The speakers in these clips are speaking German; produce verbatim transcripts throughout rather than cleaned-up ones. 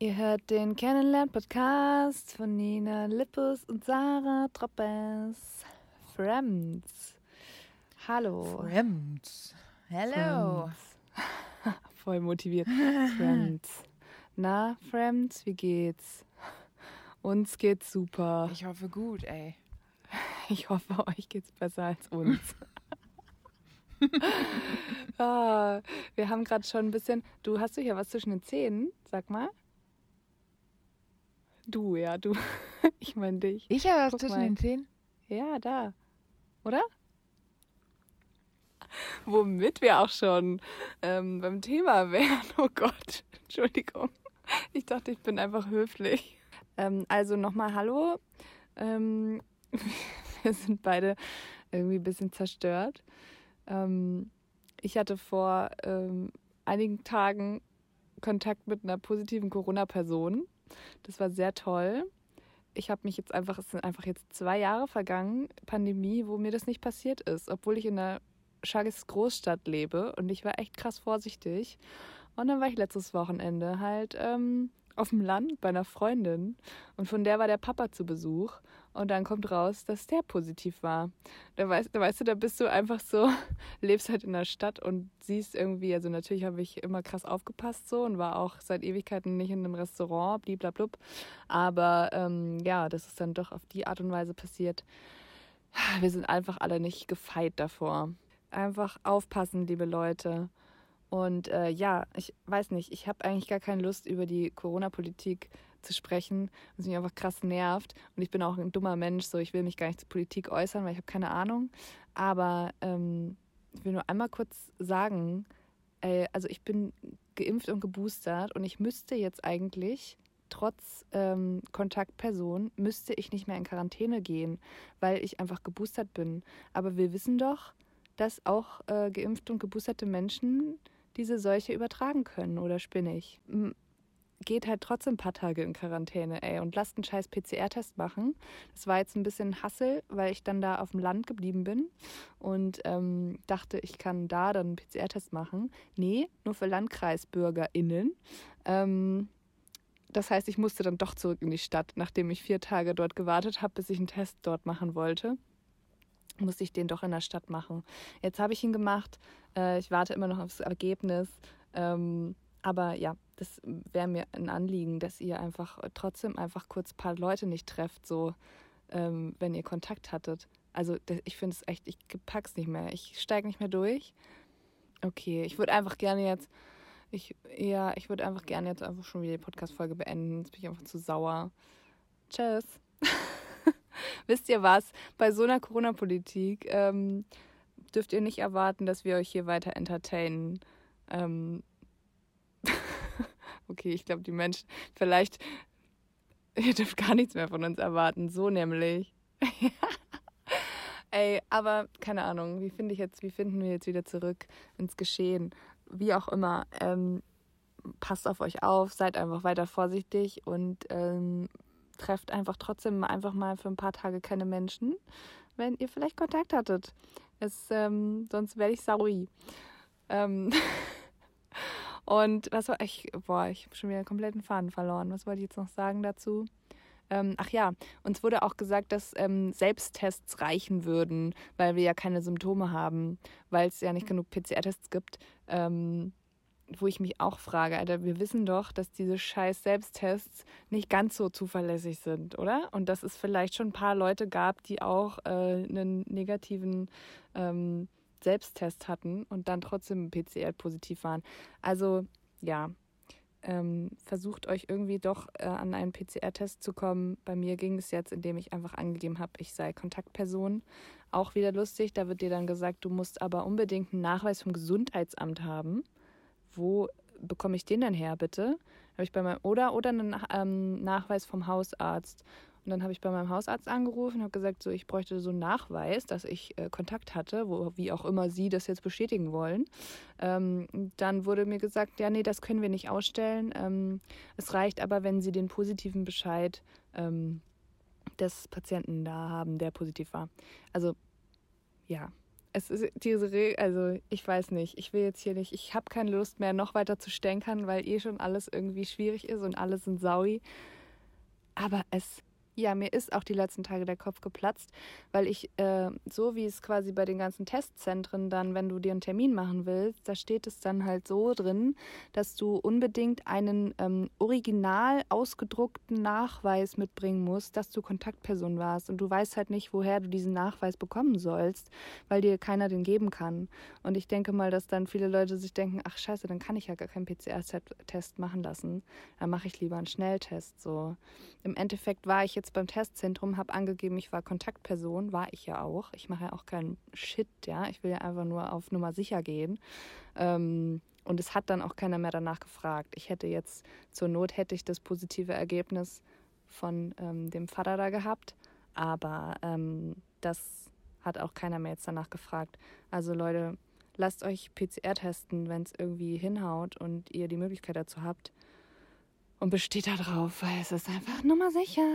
Ihr hört den Kennenlern-Podcast von Nina Lippus und Sarah Troppes. Friends. Hallo. Friends. Hello. Friends. Voll motiviert. Friends. Na, Friends, wie geht's? Uns geht's super. Ich hoffe gut, ey. Ich hoffe, euch geht's besser als uns. ah, wir haben gerade schon ein bisschen... Du, hast du hier was zwischen den Zähnen? Sag mal. Du, ja, du. Ich meine dich. Ich habe was zwischen den Zähnen? Ja, da. Oder? Womit wir auch schon ähm, beim Thema wären. Oh Gott, Entschuldigung. Ich dachte, ich bin einfach höflich. Ähm, also nochmal Hallo. Ähm, wir sind beide irgendwie ein bisschen zerstört. Ähm, ich hatte vor ähm, einigen Tagen Kontakt mit einer positiven Corona-Person. Das war sehr toll. Ich habe mich jetzt einfach, es sind einfach jetzt zwei Jahre vergangen, Pandemie, wo mir das nicht passiert ist, obwohl ich in einer scheiß Großstadt lebe und ich war echt krass vorsichtig. Und dann war ich letztes Wochenende halt ähm, auf dem Land bei einer Freundin und von der war der Papa zu Besuch und dann kommt raus, dass der positiv war. Da weißt, da weißt du, da bist du einfach so, lebst halt in der Stadt und siehst irgendwie, also natürlich habe ich immer krass aufgepasst so und war auch seit Ewigkeiten nicht in einem Restaurant, bliblablub, aber ähm, ja, das ist dann doch auf die Art und Weise passiert. Wir sind einfach alle nicht gefeit davor. Einfach aufpassen, liebe Leute. Und äh, ja, ich weiß nicht, ich habe eigentlich gar keine Lust, über die Corona-Politik zu sprechen, was mich einfach krass nervt. Und ich bin auch ein dummer Mensch, so ich will mich gar nicht zur Politik äußern, weil ich habe keine Ahnung. Aber ähm, ich will nur einmal kurz sagen, äh, also ich bin geimpft und geboostert und ich müsste jetzt eigentlich, trotz ähm, Kontaktperson, müsste ich nicht mehr in Quarantäne gehen, weil ich einfach geboostert bin. Aber wir wissen doch, dass auch äh, geimpfte und geboosterte Menschen diese Seuche übertragen können, oder spinne ich? M- geht halt trotzdem ein paar Tage in Quarantäne, ey, und lasst einen scheiß P C R-Test machen. Das war jetzt ein bisschen Hassel, weil ich dann da auf dem Land geblieben bin und ähm, dachte, ich kann da dann einen P C R-Test machen. Nee, nur für LandkreisbürgerInnen. Ähm, das heißt, ich musste dann doch zurück in die Stadt, nachdem ich vier Tage dort gewartet habe, bis ich einen Test dort machen wollte. Musste ich den doch in der Stadt machen. Jetzt habe ich ihn gemacht. Äh, ich warte immer noch aufs Ergebnis. Ähm, aber ja, das wäre mir ein Anliegen, dass ihr einfach trotzdem einfach kurz ein paar Leute nicht trefft, so ähm, wenn ihr Kontakt hattet. Also das, ich finde es echt, ich pack's nicht mehr. Ich steige nicht mehr durch. Okay, ich würde einfach gerne jetzt, ich ja, ich würde einfach gerne jetzt einfach schon wieder die Podcast-Folge beenden. Jetzt bin ich einfach zu sauer. Tschüss. Wisst ihr was? Bei so einer Corona-Politik ähm, dürft ihr nicht erwarten, dass wir euch hier weiter entertainen. Ähm okay, ich glaube, die Menschen, vielleicht, ihr dürft gar nichts mehr von uns erwarten. So nämlich. Ey, aber keine Ahnung, wie finde ich jetzt, wie finden wir jetzt wieder zurück ins Geschehen? Wie auch immer, ähm, passt auf euch auf, seid einfach weiter vorsichtig und ähm, trefft einfach trotzdem einfach mal für ein paar Tage keine Menschen, wenn ihr vielleicht Kontakt hattet. Es, ähm, sonst werde ich saui. Ähm Und was war ich? Boah, ich habe schon wieder einen kompletten Faden verloren. Was wollte ich jetzt noch sagen dazu? Ähm, ach ja, uns wurde auch gesagt, dass ähm, Selbsttests reichen würden, weil wir ja keine Symptome haben, weil es ja nicht genug P C R-Tests gibt. Ähm, wo ich mich auch frage, Alter, wir wissen doch, dass diese scheiß Selbsttests nicht ganz so zuverlässig sind, oder? Und dass es vielleicht schon ein paar Leute gab, die auch äh, einen negativen ähm, Selbsttest hatten und dann trotzdem P C R-positiv waren. Also, ja, ähm, versucht euch irgendwie doch äh, an einen P C R-Test zu kommen. Bei mir ging es jetzt, indem ich einfach angegeben habe, ich sei Kontaktperson. Auch wieder lustig, da wird dir dann gesagt, du musst aber unbedingt einen Nachweis vom Gesundheitsamt haben. Wo bekomme ich den denn her, bitte? Habe ich bei meinem oder oder einen ähm, Nachweis vom Hausarzt. Und dann habe ich bei meinem Hausarzt angerufen und habe gesagt, so ich bräuchte so einen Nachweis, dass ich äh, Kontakt hatte, wo wie auch immer Sie das jetzt bestätigen wollen. Ähm, dann wurde mir gesagt, ja nee, das können wir nicht ausstellen. Ähm, es reicht aber, wenn Sie den positiven Bescheid ähm, des Patienten da haben, der positiv war. Also ja, es ist diese Regel, also ich weiß nicht, ich will jetzt hier nicht, ich habe keine Lust mehr, noch weiter zu stänkern, weil eh schon alles irgendwie schwierig ist und alle sind saui. Aber es, ja, mir ist auch die letzten Tage der Kopf geplatzt, weil ich, äh, so wie es quasi bei den ganzen Testzentren dann, wenn du dir einen Termin machen willst, da steht es dann halt so drin, dass du unbedingt einen ähm, original ausgedruckten Nachweis mitbringen musst, dass du Kontaktperson warst. Und du weißt halt nicht, woher du diesen Nachweis bekommen sollst, weil dir keiner den geben kann. Und ich denke mal, dass dann viele Leute sich denken, ach scheiße, dann kann ich ja gar keinen P C R-Test machen lassen. Dann mache ich lieber einen Schnelltest. So. Im Endeffekt war ich jetzt beim Testzentrum, habe angegeben, ich war Kontaktperson, war ich ja auch. Ich mache ja auch keinen Shit, ja. Ich will ja einfach nur auf Nummer sicher gehen. Ähm, und es hat dann auch keiner mehr danach gefragt. Ich hätte jetzt, zur Not hätte ich das positive Ergebnis von ähm, dem Vater da gehabt, aber ähm, das hat auch keiner mehr jetzt danach gefragt. Also Leute, lasst euch P C R testen, wenn es irgendwie hinhaut und ihr die Möglichkeit dazu habt. Und besteht da drauf, weil es ist einfach Nummer sicher.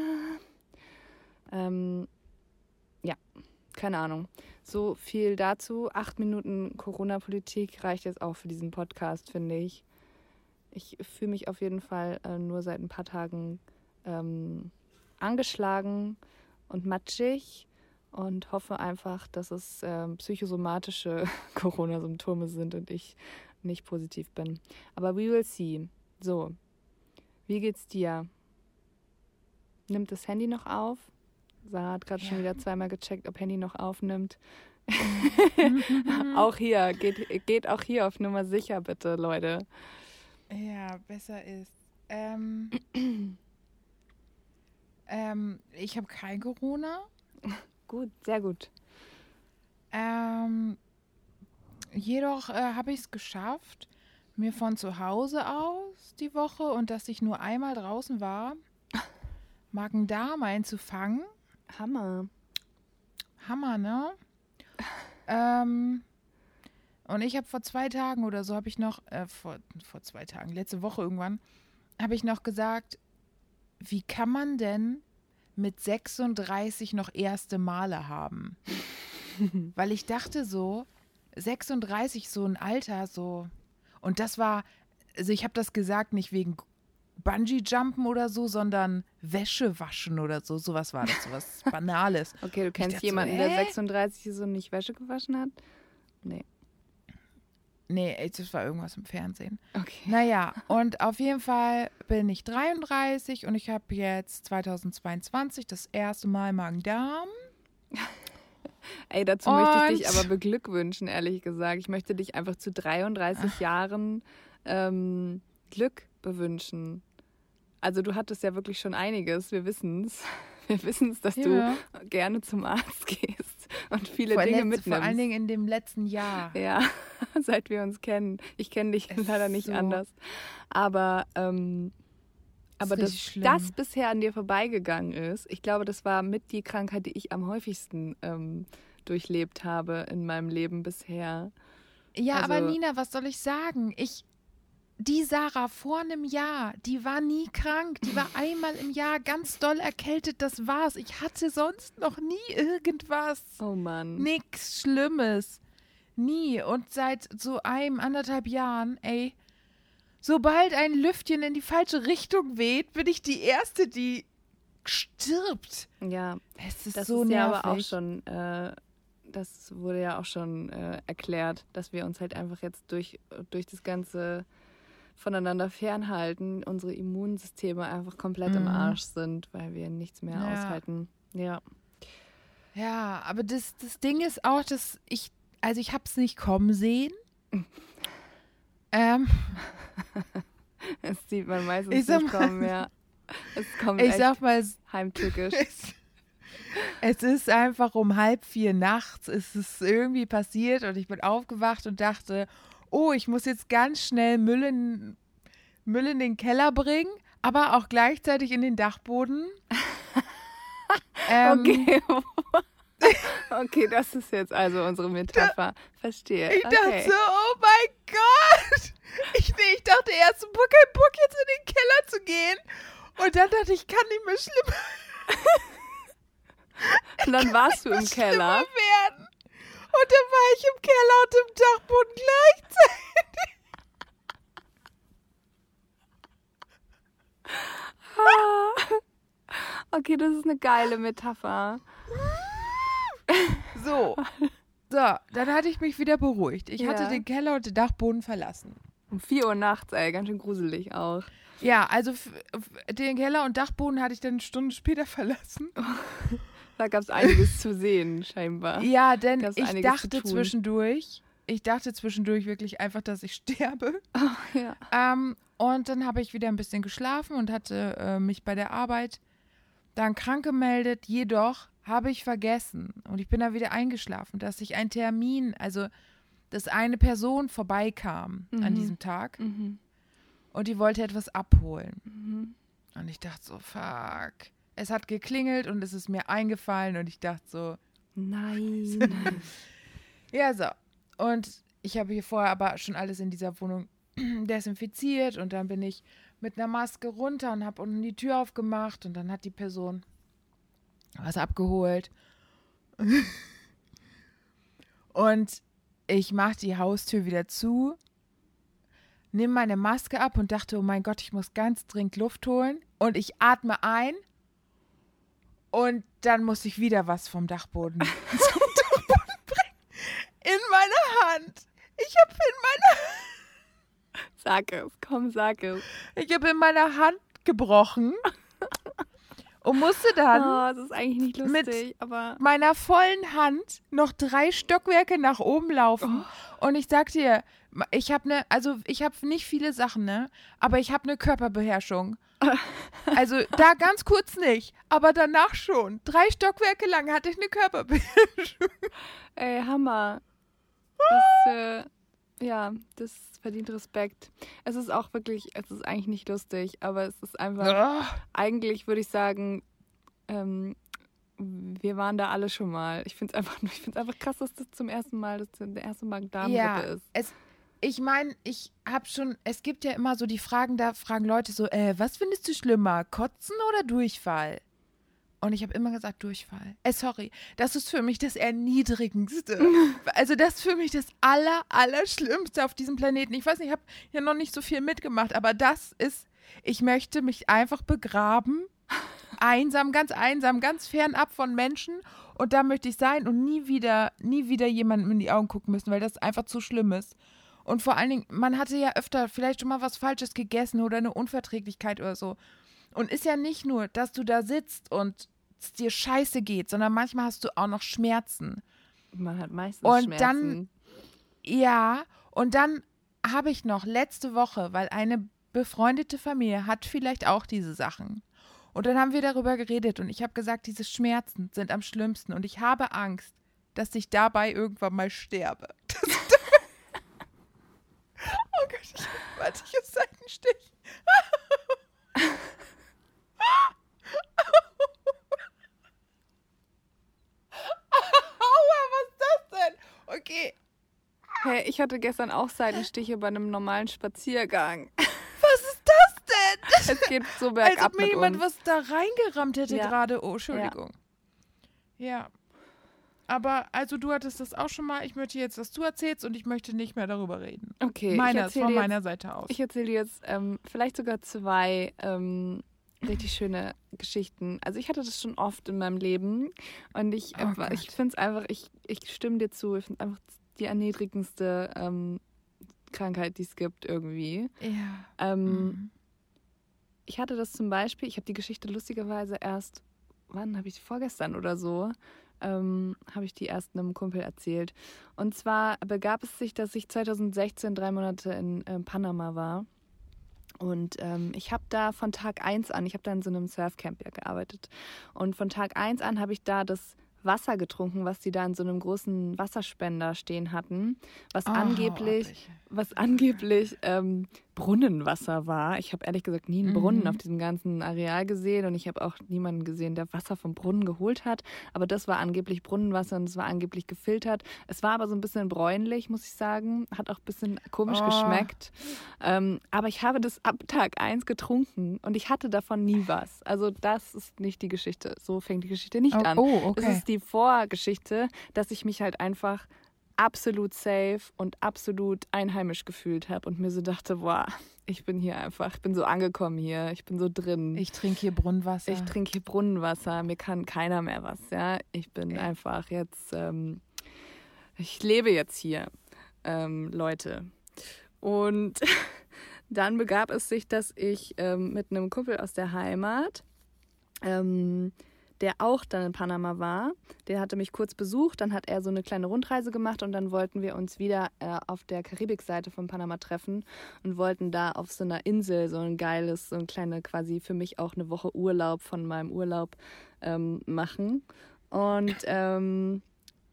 Ähm, ja, keine Ahnung. So viel dazu. Acht Minuten Corona-Politik reicht jetzt auch für diesen Podcast, finde ich. Ich fühle mich auf jeden Fall äh, nur seit ein paar Tagen ähm, angeschlagen und matschig und hoffe einfach, dass es äh, psychosomatische Corona-Symptome sind und ich nicht positiv bin. Aber we will see. So. Wie geht's dir? Nimmt das Handy noch auf? Sarah hat gerade ja. schon wieder zweimal gecheckt, ob Handy noch aufnimmt. Auch hier, geht, geht auch hier auf Nummer sicher, bitte, Leute. Ja, besser ist. Ähm, ähm, ich habe kein Corona. Gut, sehr gut. Ähm, jedoch äh, habe ich es geschafft, mir von zu Hause aus die Woche und dass ich nur einmal draußen war, Magen-Darm einzufangen. Hammer. Hammer, ne? ähm, und ich habe vor zwei Tagen oder so, habe ich noch, äh, vor, vor zwei Tagen, letzte Woche irgendwann, habe ich noch gesagt, wie kann man denn mit sechsunddreißig noch erste Male haben? Weil ich dachte so, sechsunddreißig, so ein Alter, so... Und das war, also ich habe das gesagt, nicht wegen Bungee-Jumpen oder so, sondern Wäsche waschen oder so. Sowas war das, sowas Banales. Okay, du kennst jemanden, so, äh? der sechsunddreißig so nicht Wäsche gewaschen hat? Nee. Nee, das war irgendwas im Fernsehen. Okay. Naja, und auf jeden Fall bin ich dreiunddreißig und ich habe jetzt zweitausendzweiundzwanzig das erste Mal Magen-Darm. Ey, dazu und? möchte ich dich aber beglückwünschen, ehrlich gesagt. Ich möchte dich einfach zu dreiunddreißig Ach. Jahren ähm, Glück bewünschen. Also du hattest ja wirklich schon einiges, wir wissen es. Wir wissen es, dass ja. du gerne zum Arzt gehst und viele vor Dinge letzte, mitnimmst. Vor allen Dingen in dem letzten Jahr. Ja, seit wir uns kennen. Ich kenne dich es leider nicht so. anders. Aber... Ähm, Aber das dass schlimm. das bisher an dir vorbeigegangen ist, ich glaube, das war mit die Krankheit, die ich am häufigsten ähm, durchlebt habe in meinem Leben bisher. Ja, also, aber Nina, was soll ich sagen? Ich, die Sarah vor einem Jahr, die war nie krank. Die war einmal im Jahr ganz doll erkältet, das war's. Ich hatte sonst noch nie irgendwas. Oh Mann. Nix Schlimmes. Nie. Und seit so einem, anderthalb Jahren, ey, sobald ein Lüftchen in die falsche Richtung weht, bin ich die Erste, die stirbt. Ja, es ist das so ist nervig. Ja, aber auch schon, äh, das wurde ja auch schon äh, erklärt, dass wir uns halt einfach jetzt durch, durch das Ganze voneinander fernhalten, unsere Immunsysteme einfach komplett mhm. im Arsch sind, weil wir nichts mehr ja. aushalten. Ja, ja, aber das, das Ding ist auch, dass ich, also ich habe es nicht kommen sehen. Ähm. Das sieht man meistens nicht kommen, ja. Es kommt ich echt sag mal, heimtückisch. Es, es ist einfach um halb vier nachts, es ist irgendwie passiert und ich bin aufgewacht und dachte, oh, ich muss jetzt ganz schnell Müll in, Müll in den Keller bringen, aber auch gleichzeitig in den Dachboden. ähm, okay, Okay, das ist jetzt also unsere Metapher. Verstehe. Ich okay. dachte so, oh mein Gott. Ich, nee, ich dachte erst, ich habe keinen Bock, jetzt in den Keller zu gehen. Und dann dachte ich, ich kann nicht mehr schlimmer. Und dann warst du im Keller. Werden. Und dann war ich im Keller und im Dachboden gleichzeitig. Okay, das ist eine geile Metapher. So. So, dann hatte ich mich wieder beruhigt. Ich ja. hatte den Keller und den Dachboden verlassen. Um vier Uhr nachts, ey, ganz schön gruselig auch. Ja, also f- f- den Keller und Dachboden hatte ich dann eine Stunde später verlassen. Da gab es einiges zu sehen, scheinbar. Ja, denn gab's ich dachte zwischendurch, ich dachte zwischendurch wirklich einfach, dass ich sterbe. Oh, ja. Ähm, und dann habe ich wieder ein bisschen geschlafen und hatte äh, mich bei der Arbeit dann krank gemeldet. Jedoch habe ich vergessen und ich bin da wieder eingeschlafen, dass ich einen Termin, also dass eine Person vorbeikam mhm. an diesem Tag mhm. und die wollte etwas abholen. Mhm. Und ich dachte so, fuck. Es hat geklingelt und es ist mir eingefallen und ich dachte so, nein. Ja, so. Und ich habe hier vorher aber schon alles in dieser Wohnung desinfiziert und dann bin ich mit einer Maske runter und habe unten die Tür aufgemacht und dann hat die Person was abgeholt. Und ich mache die Haustür wieder zu, nehme meine Maske ab und dachte, oh mein Gott, ich muss ganz dringend Luft holen und ich atme ein. Und dann musste ich wieder was vom Dachboden zum Dachboden bringen. In meiner Hand. Ich habe in meiner... Sag es, komm, sag es. Ich habe in meiner Hand gebrochen und musste dann oh, das ist eigentlich nicht lustig, mit aber... meiner vollen Hand noch drei Stockwerke nach oben laufen. Oh. Und ich sag dir, ich habe ne, also ich habe nicht viele Sachen, ne, aber ich habe eine Körperbeherrschung. Also da ganz kurz nicht, aber danach schon. Drei Stockwerke lang hatte ich eine Körperbeherrschung. Ey, Hammer. Das, äh, ja, das verdient Respekt. Es ist auch wirklich, es ist eigentlich nicht lustig, aber es ist einfach, oh. eigentlich würde ich sagen, ähm, wir waren da alle schon mal. Ich finde es einfach, ich find's einfach krass, dass das zum ersten Mal, dass das der erste Mal Darmrippe ja, ist. Es Ich meine, ich habe schon, es gibt ja immer so die Fragen, da fragen Leute so, äh, was findest du schlimmer, Kotzen oder Durchfall? Und ich habe immer gesagt, Durchfall. Äh, sorry, das ist für mich das Erniedrigendste. Also das ist für mich das aller, aller Schlimmste auf diesem Planeten. Ich weiß nicht, ich habe ja noch nicht so viel mitgemacht, aber das ist, ich möchte mich einfach begraben, einsam, ganz einsam, ganz fernab von Menschen und da möchte ich sein und nie wieder, nie wieder jemandem in die Augen gucken müssen, weil das einfach zu schlimm ist. Und vor allen Dingen, man hatte ja öfter vielleicht schon mal was Falsches gegessen oder eine Unverträglichkeit oder so. Und ist ja nicht nur, dass du da sitzt und es dir scheiße geht, sondern manchmal hast du auch noch Schmerzen. Man hat meistens und Schmerzen. Dann, ja, und dann habe ich noch letzte Woche, weil eine befreundete Familie hat vielleicht auch diese Sachen. Und dann haben wir darüber geredet und ich habe gesagt, diese Schmerzen sind am schlimmsten. Und ich habe Angst, dass ich dabei irgendwann mal sterbe. Das Oh Gott, ich, warte, ich habe Seitenstich. Aua, was ist das denn? Okay. Hey, ich hatte gestern auch Seitenstiche bei einem normalen Spaziergang. Was ist das denn? Es geht so bergab. Als ob mir mit jemand uns. was da reingerammt hätte ja. gerade. Oh, Entschuldigung. Ja. ja. Aber, also du hattest das auch schon mal. Ich möchte jetzt, dass du erzählst und ich möchte nicht mehr darüber reden. Okay. Meiner, von meiner jetzt, Seite aus. Ich erzähle dir jetzt ähm, vielleicht sogar zwei ähm, richtig schöne Geschichten. Also ich hatte das schon oft in meinem Leben und ich, oh äh, ich finde es einfach, ich, ich stimme dir zu, ich finde es einfach die erniedrigendste ähm, Krankheit, die es gibt irgendwie. Ja. Ähm, mhm. Ich hatte das zum Beispiel, ich habe die Geschichte lustigerweise erst, wann habe ich, vorgestern oder so, Ähm, habe ich die erst einem Kumpel erzählt. Und zwar begab es sich, dass ich zwanzig sechzehn drei Monate in äh, Panama war. Und ähm, ich habe da von Tag eins an, ich habe da in so einem Surfcamp ja gearbeitet. Und von Tag eins an habe ich da das Wasser getrunken, was die da in so einem großen Wasserspender stehen hatten, was oh, angeblich, was angeblich ähm, Brunnenwasser war. Ich habe ehrlich gesagt nie einen Brunnen mhm. auf diesem ganzen Areal gesehen und ich habe auch niemanden gesehen, der Wasser vom Brunnen geholt hat, aber das war angeblich Brunnenwasser und es war angeblich gefiltert. Es war aber so ein bisschen bräunlich, muss ich sagen, hat auch ein bisschen komisch oh. geschmeckt, ähm, aber ich habe das ab Tag eins getrunken und ich hatte davon nie was. Also das ist nicht die Geschichte, so fängt die Geschichte nicht oh, an. Oh, okay. Das ist die Vorgeschichte, dass ich mich halt einfach absolut safe und absolut einheimisch gefühlt habe und mir so dachte, boah, ich bin hier einfach, ich bin so angekommen hier, ich bin so drin. Ich trinke hier Brunnenwasser. Ich trinke hier Brunnenwasser, mir kann keiner mehr was, ja. Ich bin ja. einfach jetzt, ähm, ich lebe jetzt hier, ähm, Leute. Und dann begab es sich, dass ich ähm, mit einem Kumpel aus der Heimat, ähm, der auch dann in Panama war, der hatte mich kurz besucht, dann hat er so eine kleine Rundreise gemacht und dann wollten wir uns wieder äh, auf der Karibikseite von Panama treffen und wollten da auf so einer Insel so ein geiles, so ein kleine quasi für mich auch eine Woche Urlaub von meinem Urlaub ähm, machen. Und ähm,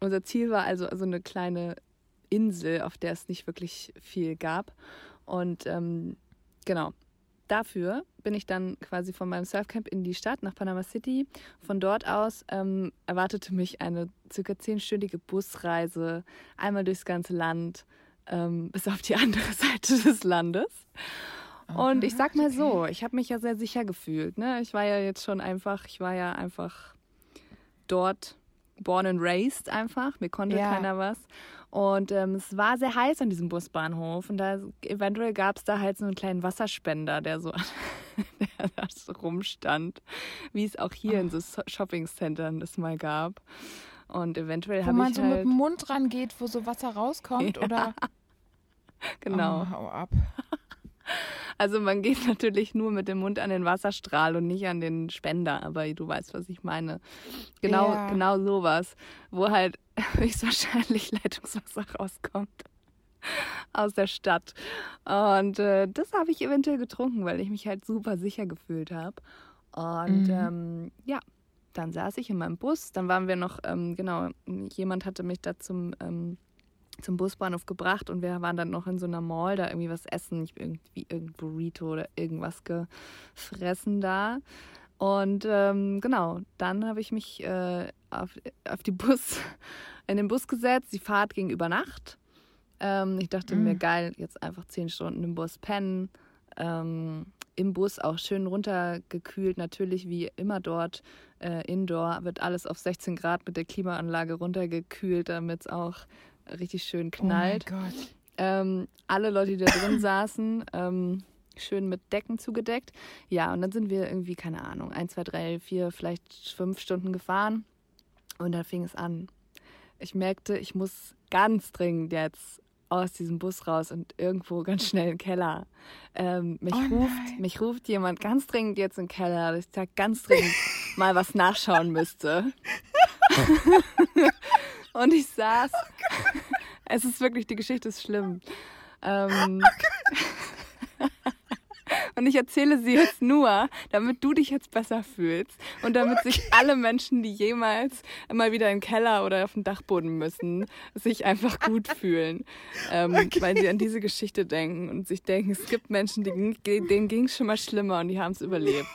unser Ziel war also so eine kleine Insel, auf der es nicht wirklich viel gab. Und ähm, genau. Dafür bin ich dann quasi von meinem Surfcamp in die Stadt nach Panama City. Von dort aus ähm, erwartete mich eine circa zehnstündige Busreise, einmal durchs ganze Land, ähm, bis auf die andere Seite des Landes. Okay, und ich sag mal okay. so, ich habe mich ja sehr sicher gefühlt. Ne? Ich war ja jetzt schon einfach, ich war ja einfach dort born and raised einfach. Mir konnte ja. keiner was. Und ähm, es war sehr heiß an diesem Busbahnhof und da eventuell gab es da halt so einen kleinen Wasserspender, der so, der da so rumstand, wie es auch hier oh. in so Shoppingcentern das mal gab. Und eventuell habe ich halt... Wo man so mit dem Mund rangeht, wo so Wasser rauskommt, ja. oder? Genau. Oh, hau ab. Also man geht natürlich nur mit dem Mund an den Wasserstrahl und nicht an den Spender, aber du weißt, was ich meine. Genau, yeah. genau sowas, wo halt höchstwahrscheinlich Leitungswasser rauskommt aus der Stadt. Und äh, das habe ich eventuell getrunken, weil ich mich halt super sicher gefühlt habe. Und mhm. ähm, ja, dann saß ich in meinem Bus, dann waren wir noch, ähm, genau, jemand hatte mich da zum... Ähm, zum Busbahnhof gebracht und wir waren dann noch in so einer Mall da irgendwie was essen. Ich habe irgendwie irgendein Burrito oder irgendwas gefressen da. Und ähm, genau, dann habe ich mich äh, auf, auf die Bus, in den Bus gesetzt. Die Fahrt ging über Nacht. Ähm, ich dachte mhm. mir, geil, jetzt einfach zehn Stunden im Bus pennen. Ähm, im Bus auch schön runtergekühlt, natürlich wie immer dort äh, indoor, wird alles auf sechzehn Grad mit der Klimaanlage runtergekühlt, damit es auch richtig schön knallt. Oh mein Gott. Ähm, alle Leute, die da drin saßen, ähm, schön mit Decken zugedeckt. Ja, und dann sind wir irgendwie, keine Ahnung, ein, zwei, drei, vier, vielleicht fünf Stunden gefahren und dann fing es an. Ich merkte, ich muss ganz dringend jetzt aus diesem Bus raus und irgendwo ganz schnell in den Keller. Ähm, mich, oh ruft, mich ruft jemand ganz dringend jetzt in den Keller, dass ich da ganz dringend mal was nachschauen müsste. Und ich saß, oh es ist wirklich, die Geschichte ist schlimm. Ähm, oh und ich erzähle sie jetzt nur, damit du dich jetzt besser fühlst und damit okay. sich alle Menschen, die jemals immer wieder im Keller oder auf dem Dachboden müssen, sich einfach gut fühlen, ähm, okay. weil sie an diese Geschichte denken und sich denken, es gibt Menschen, die, denen ging es schon mal schlimmer und die haben es überlebt.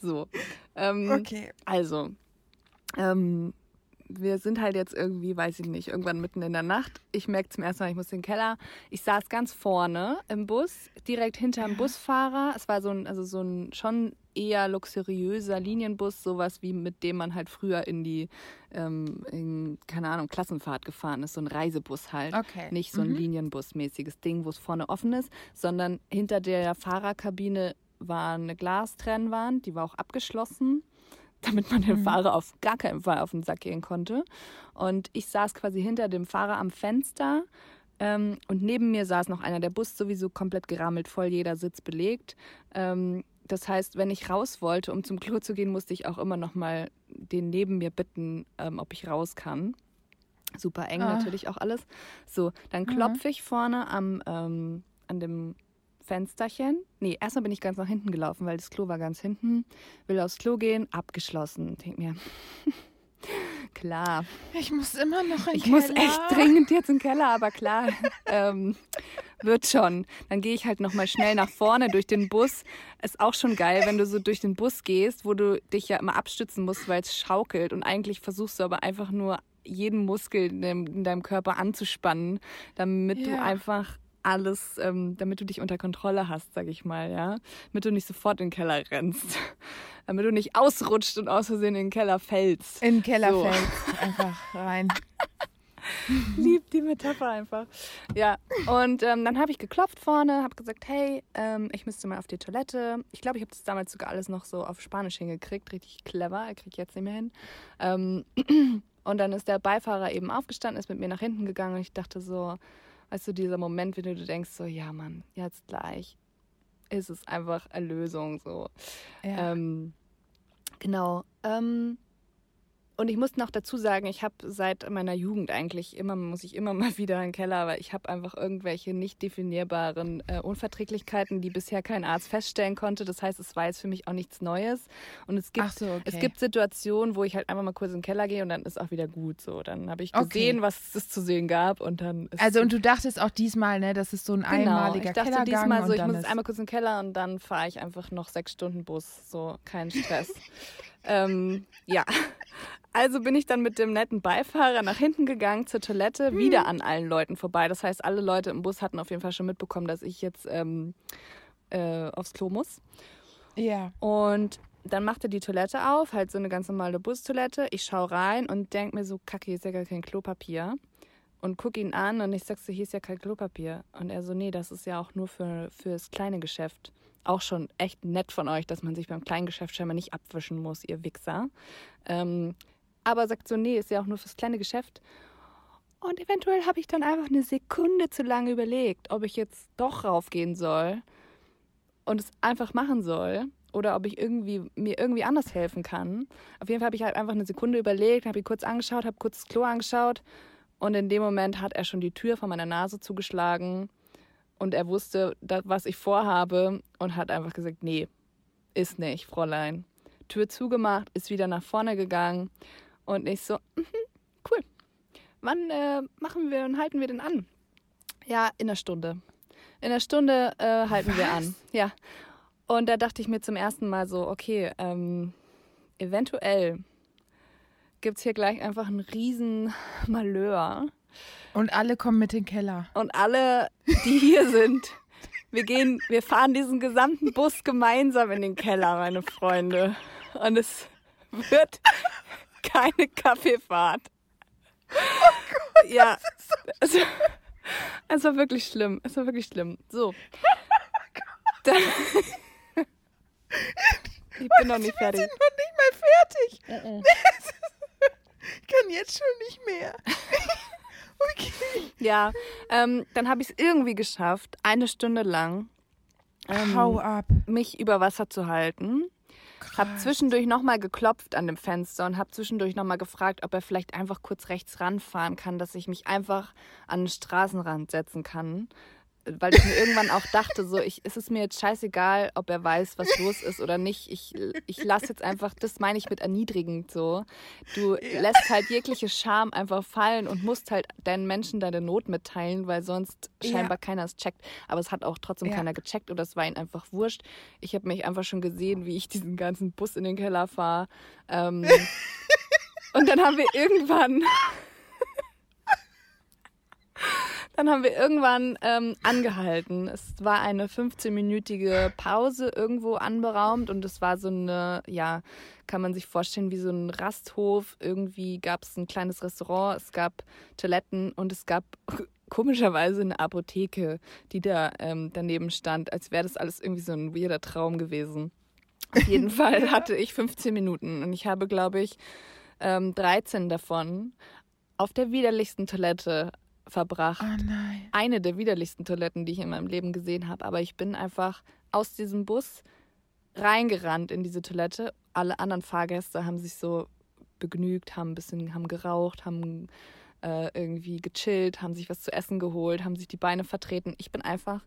So, ähm, okay. Also, ähm, wir sind halt jetzt irgendwie, weiß ich nicht, irgendwann mitten in der Nacht. Ich merke zum ersten Mal, ich muss in den Keller. Ich saß ganz vorne im Bus, direkt hinterm Busfahrer. Es war so ein, also so ein schon eher luxuriöser Linienbus, sowas wie mit dem man halt früher in die, ähm, in, keine Ahnung, Klassenfahrt gefahren ist. So ein Reisebus halt. Okay. Nicht so ein mhm. Linienbus-mäßiges Ding, wo es vorne offen ist, sondern hinter der Fahrerkabine war eine Glastrennwand, die war auch abgeschlossen, damit man den Fahrer auf gar keinen Fall auf den Sack gehen konnte. Und ich saß quasi hinter dem Fahrer am Fenster ähm, und neben mir saß noch einer. Der Bus sowieso komplett gerammelt, voll, jeder Sitz belegt. Ähm, das heißt, wenn ich raus wollte, um zum Klo zu gehen, musste ich auch immer noch mal den neben mir bitten, ähm, ob ich raus kann. Super eng ah. natürlich auch alles. So, dann klopfe mhm. ich vorne am, ähm, an dem Fensterchen. Nee, erstmal bin ich ganz nach hinten gelaufen, weil das Klo war ganz hinten. Will aufs Klo gehen, abgeschlossen. Denk mir, klar. Ich muss immer noch in den Keller. Ich muss echt dringend jetzt in den Keller, aber klar, ähm, wird schon. Dann gehe ich halt nochmal schnell nach vorne durch den Bus. Ist auch schon geil, wenn du so durch den Bus gehst, wo du dich ja immer abstützen musst, weil es schaukelt. Und eigentlich versuchst du aber einfach nur, jeden Muskel in deinem Körper anzuspannen, damit ja. du einfach alles, ähm, damit du dich unter Kontrolle hast, sag ich mal, ja, damit du nicht sofort in den Keller rennst, damit du nicht ausrutscht und aus Versehen in den Keller fällst. In den Keller so. fällst, einfach rein. Lieb die Metapher einfach. Ja, und ähm, dann habe ich geklopft vorne, habe gesagt, hey, ähm, ich müsste mal auf die Toilette. Ich glaube, ich habe das damals sogar alles noch so auf Spanisch hingekriegt, richtig clever, kriege ich jetzt nicht mehr hin. Ähm, und dann ist der Beifahrer eben aufgestanden, ist mit mir nach hinten gegangen und ich dachte so, weißt du, dieser Moment, wenn du denkst so, ja Mann, jetzt gleich ist es einfach Erlösung so. Ja. Ähm, genau, ähm, und ich muss noch dazu sagen, ich habe seit meiner Jugend eigentlich immer, muss ich immer mal wieder in den Keller, weil ich habe einfach irgendwelche nicht definierbaren äh, Unverträglichkeiten, die bisher kein Arzt feststellen konnte. Das heißt, es war jetzt für mich auch nichts Neues. Und es gibt, Ach so, okay. es gibt Situationen, wo ich halt einfach mal kurz in den Keller gehe und dann ist auch wieder gut so. Dann habe ich gesehen, okay. was es zu sehen gab und dann ist Also und du dachtest auch diesmal, ne, das ist so ein genau, einmaliger Kellergang. Genau, ich dachte diesmal so, ich muss jetzt einmal kurz in den Keller und dann fahre ich einfach noch sechs Stunden Bus, so kein Stress. ähm, ja. Also bin ich dann mit dem netten Beifahrer nach hinten gegangen zur Toilette, mhm. wieder an allen Leuten vorbei. Das heißt, alle Leute im Bus hatten auf jeden Fall schon mitbekommen, dass ich jetzt ähm, äh, aufs Klo muss. Ja. Und dann macht er die Toilette auf, halt so eine ganz normale Bustoilette. Ich schaue rein und denke mir so, kacke, hier ist ja gar kein Klopapier. Und gucke ihn an und ich sag so, hier ist ja kein Klopapier. Und er so, nee, das ist ja auch nur für fürs kleine Geschäft. Auch schon echt nett von euch, dass man sich beim Kleingeschäft scheinbar nicht abwischen muss, ihr Wichser. Ähm, aber sagt so, nee, ist ja auch nur fürs kleine Geschäft. Und eventuell habe ich dann einfach eine Sekunde zu lange überlegt, ob ich jetzt doch raufgehen soll und es einfach machen soll oder ob ich irgendwie, mir irgendwie anders helfen kann. Auf jeden Fall habe ich halt einfach eine Sekunde überlegt, habe ihn kurz angeschaut, habe kurz das Klo angeschaut und in dem Moment hat er schon die Tür vor meiner Nase zugeschlagen. Und er wusste, was ich vorhabe und hat einfach gesagt, nee, ist nicht, Fräulein. Tür zugemacht, ist wieder nach vorne gegangen und ich so, mm-hmm, cool, wann äh, machen wir und halten wir denn an? Ja, in einer Stunde. In einer Stunde äh, halten was? wir an. Ja. Und da dachte ich mir zum ersten Mal so, okay, ähm, eventuell gibt es hier gleich einfach einen riesen Malheur. Und alle kommen mit in den Keller. Und alle, die hier sind, wir gehen, wir fahren diesen gesamten Bus gemeinsam in den Keller, meine Freunde. Und es wird keine Kaffeefahrt. Oh Gott, ja, das ist so schlimm. Es, es war wirklich schlimm, es war wirklich schlimm. So. Oh Gott. Ich bin noch nicht fertig. Ich bin noch nicht mal fertig. Ich kann jetzt schon nicht mehr. Okay. Ja, ähm, dann habe ich es irgendwie geschafft, eine Stunde lang ähm, Hau ab. mich über Wasser zu halten. Habe zwischendurch nochmal geklopft an dem Fenster und habe zwischendurch nochmal gefragt, ob er vielleicht einfach kurz rechts ranfahren kann, dass ich mich einfach an den Straßenrand setzen kann. Weil ich mir irgendwann auch dachte, so, ich, es ist mir jetzt scheißegal, ob er weiß, was los ist oder nicht. Ich, ich lasse jetzt einfach, das meine ich mit erniedrigend so. Du ja. lässt halt jegliche Scham einfach fallen und musst halt deinen Menschen deine Not mitteilen, weil sonst scheinbar ja. keiner es checkt. Aber es hat auch trotzdem ja. keiner gecheckt oder es war ihm einfach wurscht. Ich habe mich einfach schon gesehen, wie ich diesen ganzen Bus in den Keller fahre. Ähm, und dann haben wir irgendwann... Dann haben wir irgendwann ähm, angehalten. Es war eine fünfzehnminütige Pause irgendwo anberaumt und es war so eine, ja, kann man sich vorstellen, wie so ein Rasthof. Irgendwie gab es ein kleines Restaurant, es gab Toiletten und es gab komischerweise eine Apotheke, die da ähm, daneben stand, als wäre das alles irgendwie so ein weirder Traum gewesen. Auf jeden Fall hatte ich fünfzehn Minuten und ich habe, glaube ich, ähm, dreizehn davon auf der widerlichsten Toilette verbracht. Oh nein. Eine der widerlichsten Toiletten, die ich in meinem Leben gesehen habe. Aber ich bin einfach aus diesem Bus reingerannt in diese Toilette. Alle anderen Fahrgäste haben sich so begnügt, haben ein bisschen, haben geraucht, haben äh, irgendwie gechillt, haben sich was zu essen geholt, haben sich die Beine vertreten. Ich bin einfach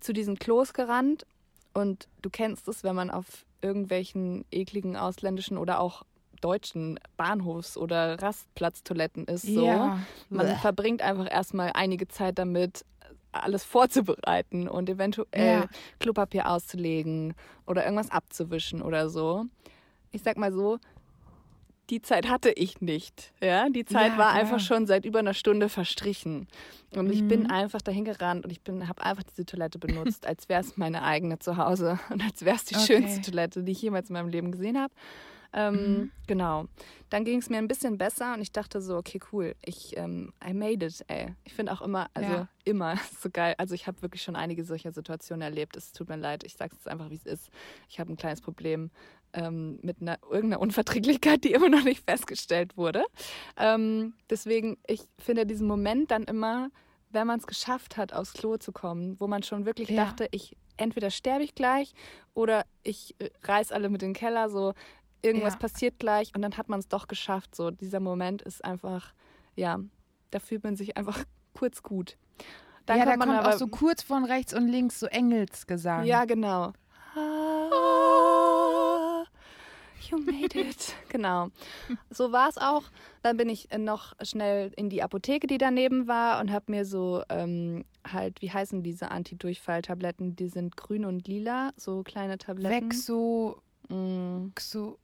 zu diesen Klos gerannt und du kennst es, wenn man auf irgendwelchen ekligen ausländischen oder auch deutschen Bahnhofs- oder Rastplatztoiletten ist so. Ja. Man Blech. verbringt einfach erstmal einige Zeit damit, alles vorzubereiten und eventuell ja. Klopapier auszulegen oder irgendwas abzuwischen oder so. Ich sag mal so, die Zeit hatte ich nicht. Ja? Die Zeit ja, war ja. einfach schon seit über einer Stunde verstrichen. Und mhm. ich bin einfach dahin gerannt und ich habe einfach diese Toilette benutzt, als wäre es meine eigene zu Hause und als wäre es die okay. schönste Toilette, die ich jemals in meinem Leben gesehen habe. Ähm, mhm. Genau. Dann ging es mir ein bisschen besser und ich dachte so, okay, cool, ich, ähm, I made it, ey. Ich finde auch immer, also ja. immer, so geil. Also ich habe wirklich schon einige solcher Situationen erlebt. Es tut mir leid, ich sage es jetzt einfach, wie es ist. Ich habe ein kleines Problem ähm, mit einer, irgendeiner Unverträglichkeit, die immer noch nicht festgestellt wurde. Ähm, deswegen, ich finde diesen Moment dann immer, wenn man es geschafft hat, aufs Klo zu kommen, wo man schon wirklich ja. dachte, ich entweder sterbe ich gleich oder ich reiß alle mit in den Keller, so irgendwas ja. passiert gleich und dann hat man es doch geschafft. So, dieser Moment ist einfach, ja, da fühlt man sich einfach kurz gut. Dann ja, kommt da man kommt aber, auch so kurz von rechts und links so Engelsgesang. Ja, genau. Ah, you made it. Genau. So war es auch. Dann bin ich noch schnell in die Apotheke, die daneben war und habe mir so ähm, halt, wie heißen diese Anti-Durchfall-Tabletten? Die sind grün und lila, so kleine Tabletten. Vexo, mm. Xo.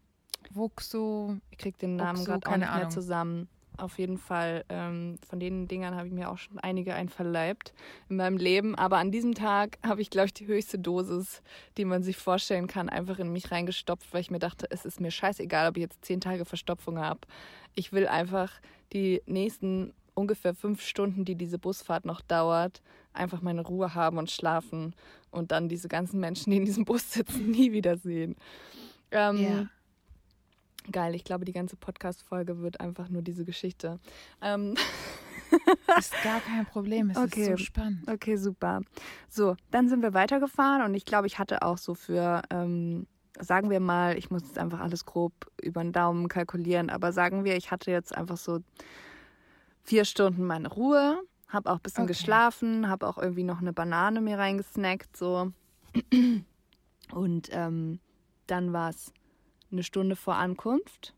Wuxo, ich krieg den Namen gerade auch nicht mehr zusammen. Auf jeden Fall, ähm, von den Dingern habe ich mir auch schon einige einverleibt in meinem Leben. Aber an diesem Tag habe ich, glaube ich, die höchste Dosis, die man sich vorstellen kann, einfach in mich reingestopft, weil ich mir dachte, es ist mir scheißegal, ob ich jetzt zehn Tage Verstopfung habe. Ich will einfach die nächsten ungefähr fünf Stunden, die diese Busfahrt noch dauert, einfach meine Ruhe haben und schlafen und dann diese ganzen Menschen, die in diesem Bus sitzen, nie wiedersehen. Ähm, yeah. Geil, ich glaube, die ganze Podcast-Folge wird einfach nur diese Geschichte. Ähm. Ist gar kein Problem, es okay. ist so spannend. Okay, super. So, dann sind wir weitergefahren und ich glaube, ich hatte auch so für, ähm, sagen wir mal, ich muss jetzt einfach alles grob über den Daumen kalkulieren, aber sagen wir, ich hatte jetzt einfach so vier Stunden meine Ruhe, habe auch ein bisschen okay. geschlafen, habe auch irgendwie noch eine Banane mir reingesnackt, so. Und ähm, dann war's eine Stunde vor Ankunft.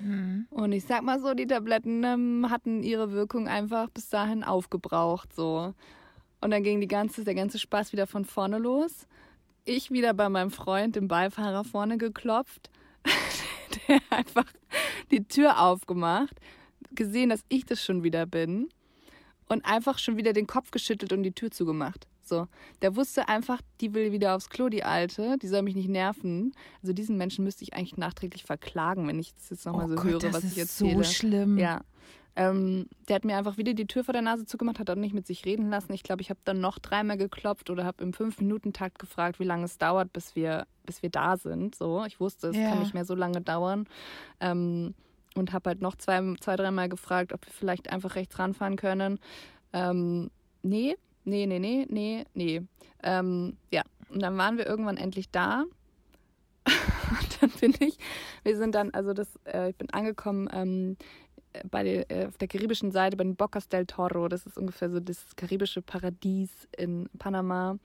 Mhm. Und ich sag mal so, die Tabletten ähm, hatten ihre Wirkung einfach bis dahin aufgebraucht. So. Und dann ging die ganze, der ganze Spaß wieder von vorne los. Ich wieder bei meinem Freund, dem Beifahrer, vorne geklopft. Der einfach die Tür aufgemacht. Gesehen, dass ich das schon wieder bin. Und einfach schon wieder den Kopf geschüttelt und die Tür zugemacht. So, der wusste einfach, die will wieder aufs Klo, die Alte, die soll mich nicht nerven. Also diesen Menschen müsste ich eigentlich nachträglich verklagen, wenn ich das jetzt nochmal oh so Gott, höre, was ich jetzt so erzähle. Das ist so schlimm. Ja. Ähm, der hat mir einfach wieder die Tür vor der Nase zugemacht, hat auch nicht mit sich reden lassen. Ich glaube, ich habe dann noch dreimal geklopft oder habe im Fünf-Minuten-Takt gefragt, wie lange es dauert, bis wir, bis wir da sind. So, ich wusste, es ja. kann nicht mehr so lange dauern. Ähm, und habe halt noch zwei, zwei dreimal gefragt, ob wir vielleicht einfach rechts ranfahren können. Ähm, nee. Nee, nee, nee, nee, nee. Ähm, ja, und dann waren wir irgendwann endlich da. Und dann bin ich, wir sind dann, also das, äh, ich bin angekommen ähm, bei der, äh, auf der karibischen Seite bei den Bocas del Toro. Das ist ungefähr so das karibische Paradies in Panama.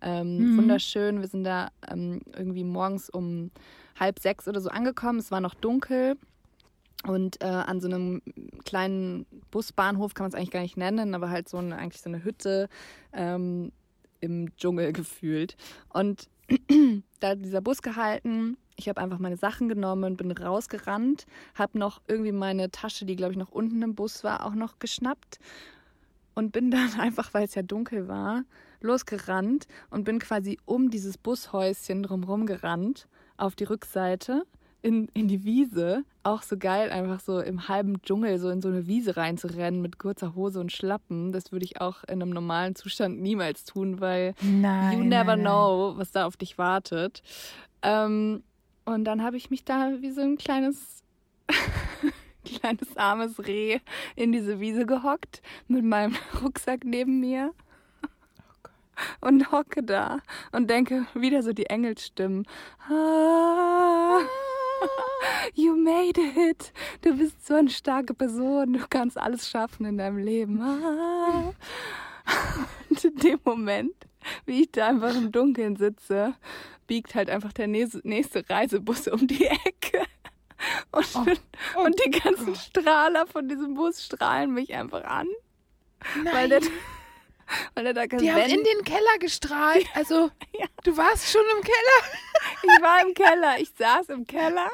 Ähm, mhm. Wunderschön. Wir sind da ähm, irgendwie morgens um halb sechs oder so angekommen. Es war noch dunkel. Und äh, an so einem kleinen Busbahnhof, kann man es eigentlich gar nicht nennen, aber halt so eine, eigentlich so eine Hütte ähm, im Dschungel gefühlt. Und da hat dieser Bus gehalten, ich habe einfach meine Sachen genommen, bin rausgerannt, habe noch irgendwie meine Tasche, die glaube ich noch unten im Bus war, auch noch geschnappt und bin dann einfach, weil es ja dunkel war, losgerannt und bin quasi um dieses Bushäuschen drumherum gerannt auf die Rückseite. In, in die Wiese, auch so geil, einfach so im halben Dschungel so in so eine Wiese reinzurennen mit kurzer Hose und Schlappen, das würde ich auch in einem normalen Zustand niemals tun, weil nein, you never nein, know, nein. was da auf dich wartet. Ähm, und dann habe ich mich da wie so ein kleines, kleines armes Reh in diese Wiese gehockt, mit meinem Rucksack neben mir. Und hocke da und denke, wieder so die Engelsstimmen. Ah, you made it. Du bist so eine starke Person. Du kannst alles schaffen in deinem Leben. Ah. Und in dem Moment, wie ich da einfach im Dunkeln sitze, biegt halt einfach der nächste Reisebus um die Ecke. Und, oh, oh, und die ganzen Gott. Strahler von diesem Bus strahlen mich einfach an. Nein. Weil der Weil er da die haben in den Keller gestrahlt. Also, ja. Du warst schon im Keller. Ich war im Keller. Ich saß im Keller.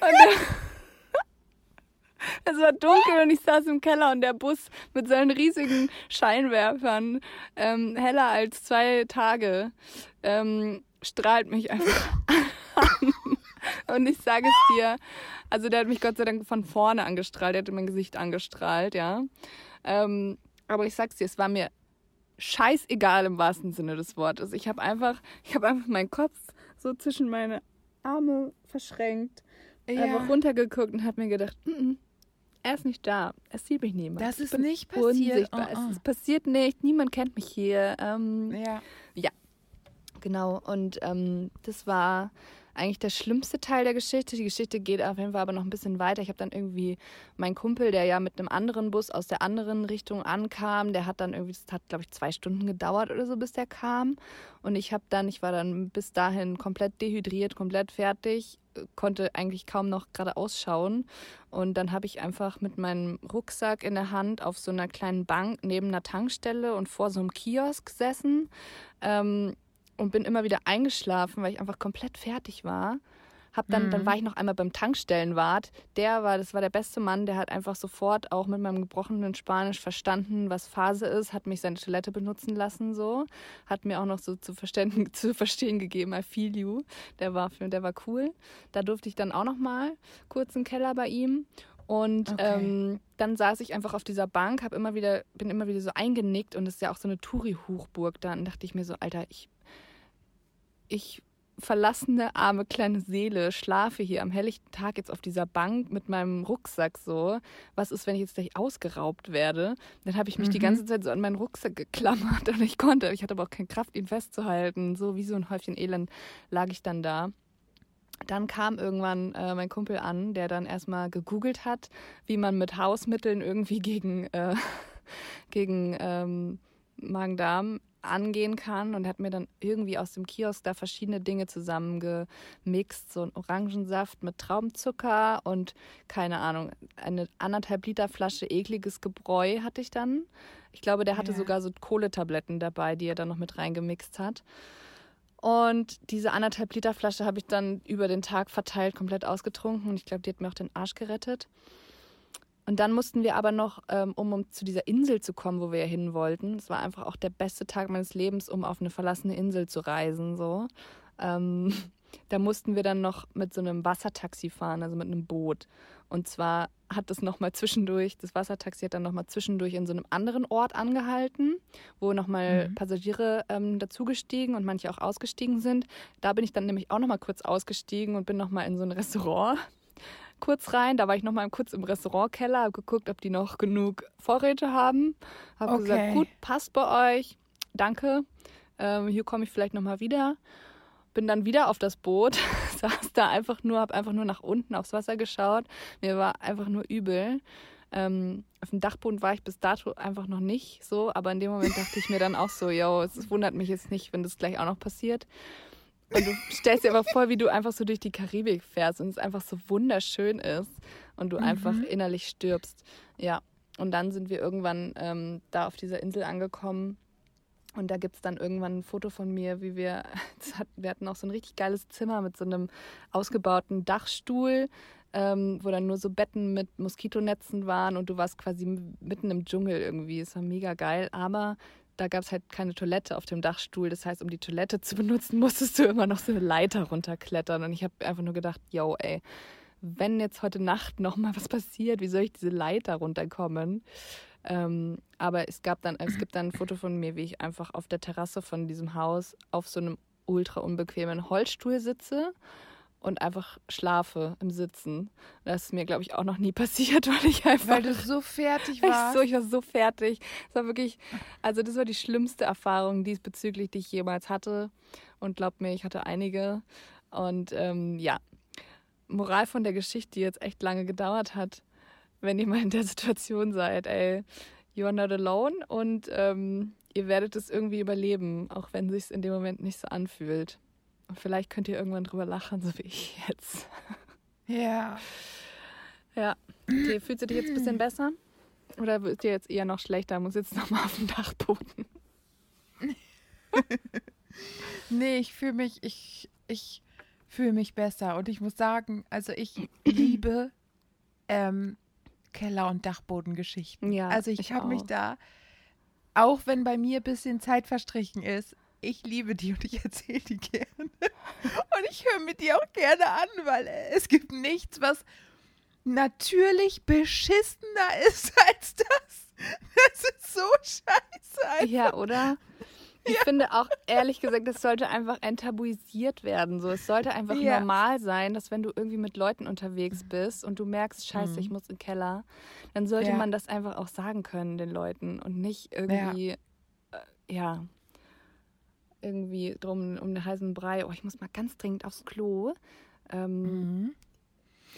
Und, Es war dunkel und ich saß im Keller und der Bus mit seinen riesigen Scheinwerfern, ähm, heller als zwei Tage, ähm, strahlt mich einfach an. Und ich sage es dir, also der hat mich Gott sei Dank von vorne angestrahlt, der hat mein Gesicht angestrahlt, ja. Ähm, aber ich sag's dir, es war mir scheißegal im wahrsten Sinne des Wortes. Ich habe einfach, ich habe einfach meinen Kopf so zwischen meine Arme verschränkt, ja. Einfach runtergeguckt und habe mir gedacht, N-n, er ist nicht da, es sieht mich niemand. Das ist nicht passiert. Oh, oh. Es ist passiert nicht, niemand kennt mich hier. Ähm, ja. ja, genau. Und ähm, das war eigentlich der schlimmste Teil der Geschichte. Die Geschichte geht auf jeden Fall aber noch ein bisschen weiter. Ich habe dann irgendwie meinen Kumpel, der ja mit einem anderen Bus aus der anderen Richtung ankam, der hat dann irgendwie, das hat glaube ich zwei Stunden gedauert oder so, bis der kam. Und ich habe dann, ich war dann bis dahin komplett dehydriert, komplett fertig, konnte eigentlich kaum noch gerade ausschauen. Und dann habe ich einfach mit meinem Rucksack in der Hand auf so einer kleinen Bank neben einer Tankstelle und vor so einem Kiosk gesessen. Ähm, Und bin immer wieder eingeschlafen, weil ich einfach komplett fertig war. Hab dann, mhm. dann war ich noch einmal beim Tankstellenwart. Der war, das war der beste Mann, der hat einfach sofort auch mit meinem gebrochenen Spanisch verstanden, was Phase ist, hat mich seine Toilette benutzen lassen, so. Hat mir auch noch so zu verstehen, zu verstehen gegeben, I feel you. Der war, der war cool. Da durfte ich dann auch noch mal kurz im Keller bei ihm. Und okay. ähm, dann saß ich einfach auf dieser Bank, hab immer wieder, bin immer wieder so eingenickt. Und es ist ja auch so eine Touri-Hochburg da. Dann dachte ich mir so, Alter, ich... Ich, verlassene, arme, kleine Seele, schlafe hier am helllichten Tag jetzt auf dieser Bank mit meinem Rucksack so. Was ist, wenn ich jetzt gleich ausgeraubt werde? Dann habe ich mich mhm. die ganze Zeit so an meinen Rucksack geklammert und ich konnte. Ich hatte aber auch keine Kraft, ihn festzuhalten. So wie so ein Häufchen Elend lag ich dann da. Dann kam irgendwann äh, mein Kumpel an, der dann erstmal gegoogelt hat, wie man mit Hausmitteln irgendwie gegen, äh, gegen ähm, Magen-Darm angehen kann und hat mir dann irgendwie aus dem Kiosk da verschiedene Dinge zusammengemixt, so einen Orangensaft mit Traubenzucker und keine Ahnung, eine anderthalb Liter Flasche ekliges Gebräu hatte ich dann. Ich glaube, der hatte ja. sogar so Kohletabletten dabei, die er dann noch mit reingemixt hat. Und diese anderthalb Liter Flasche habe ich dann über den Tag verteilt, komplett ausgetrunken und ich glaube, die hat mir auch den Arsch gerettet. Und dann mussten wir aber noch, ähm, um, um zu dieser Insel zu kommen, wo wir ja hin wollten. Es war einfach auch der beste Tag meines Lebens, um auf eine verlassene Insel zu reisen. So. Ähm, da mussten wir dann noch mit so einem Wassertaxi fahren, also mit einem Boot. Und zwar hat das nochmal zwischendurch, das Wassertaxi hat dann nochmal zwischendurch in so einem anderen Ort angehalten, wo nochmal mhm. Passagiere ähm, dazugestiegen und manche auch ausgestiegen sind. Da bin ich dann nämlich auch nochmal kurz ausgestiegen und bin nochmal in so ein Restaurant kurz rein, da war ich noch mal kurz im Restaurantkeller, habe geguckt, ob die noch genug Vorräte haben, habe okay. gesagt, gut, passt bei euch, danke, ähm, hier komme ich vielleicht noch mal wieder, bin dann wieder auf das Boot, saß da einfach nur, habe einfach nur nach unten aufs Wasser geschaut, mir war einfach nur übel, ähm, auf dem Dachboden war ich bis dato einfach noch nicht so, aber in dem Moment dachte ich mir dann auch so, yo, es wundert mich jetzt nicht, wenn das gleich auch noch passiert. Und du stellst dir einfach vor, wie du einfach so durch die Karibik fährst und es einfach so wunderschön ist und du mhm. einfach innerlich stirbst. Ja, und dann sind wir irgendwann ähm, da auf dieser Insel angekommen und da gibt es dann irgendwann ein Foto von mir, wie wir, hat, wir hatten auch so ein richtig geiles Zimmer mit so einem ausgebauten Dachstuhl, ähm, wo dann nur so Betten mit Moskitonetzen waren und du warst quasi mitten im Dschungel irgendwie. Es war mega geil, aber... Da gab es halt keine Toilette auf dem Dachstuhl. Das heißt, um die Toilette zu benutzen, musstest du immer noch so eine Leiter runterklettern. Und ich habe einfach nur gedacht, yo, ey, wenn jetzt heute Nacht nochmal was passiert, wie soll ich diese Leiter runterkommen? Ähm, aber es gab dann, es gibt dann ein Foto von mir, wie ich einfach auf der Terrasse von diesem Haus auf so einem ultra unbequemen Holzstuhl sitze und einfach schlafe im Sitzen. Das ist mir, glaube ich, auch noch nie passiert, weil ich einfach... Weil du so fertig warst. Ich, so, ich war so fertig. Es war wirklich... Also das war die schlimmste Erfahrung diesbezüglich, die ich jemals hatte. Und glaubt mir, ich hatte einige. Und ähm, ja, Moral von der Geschichte, die jetzt echt lange gedauert hat, wenn ihr mal in der Situation seid, ey, you are not alone. Und ähm, ihr werdet es irgendwie überleben, auch wenn es sich in dem Moment nicht so anfühlt. Und vielleicht könnt ihr irgendwann drüber lachen, so wie ich jetzt. Ja. Ja. Okay, fühlst du dich jetzt ein bisschen besser? Oder ist dir jetzt eher noch schlechter? Muss jetzt nochmal auf den Dachboden. Nee, ich fühle mich, ich, ich fühle mich besser. Und ich muss sagen, also ich liebe ähm, Keller- und Dachbodengeschichten. Ja, also ich, ich habe mich da, auch wenn bei mir ein bisschen Zeit verstrichen ist, ich liebe die und ich erzähle die gerne. Und ich höre mir die auch gerne an, weil es gibt nichts, was natürlich beschissener ist als das. Das ist so scheiße. Einfach. Ja, oder? Ich ja. finde auch, ehrlich gesagt, das sollte einfach enttabuisiert werden. So. Es sollte einfach ja. normal sein, dass wenn du irgendwie mit Leuten unterwegs bist und du merkst, scheiße, mhm. ich muss in den Keller, dann sollte ja. man das einfach auch sagen können den Leuten und nicht irgendwie, ja, äh, ja irgendwie drum um den heißen Brei, oh, ich muss mal ganz dringend aufs Klo. Ähm, mhm.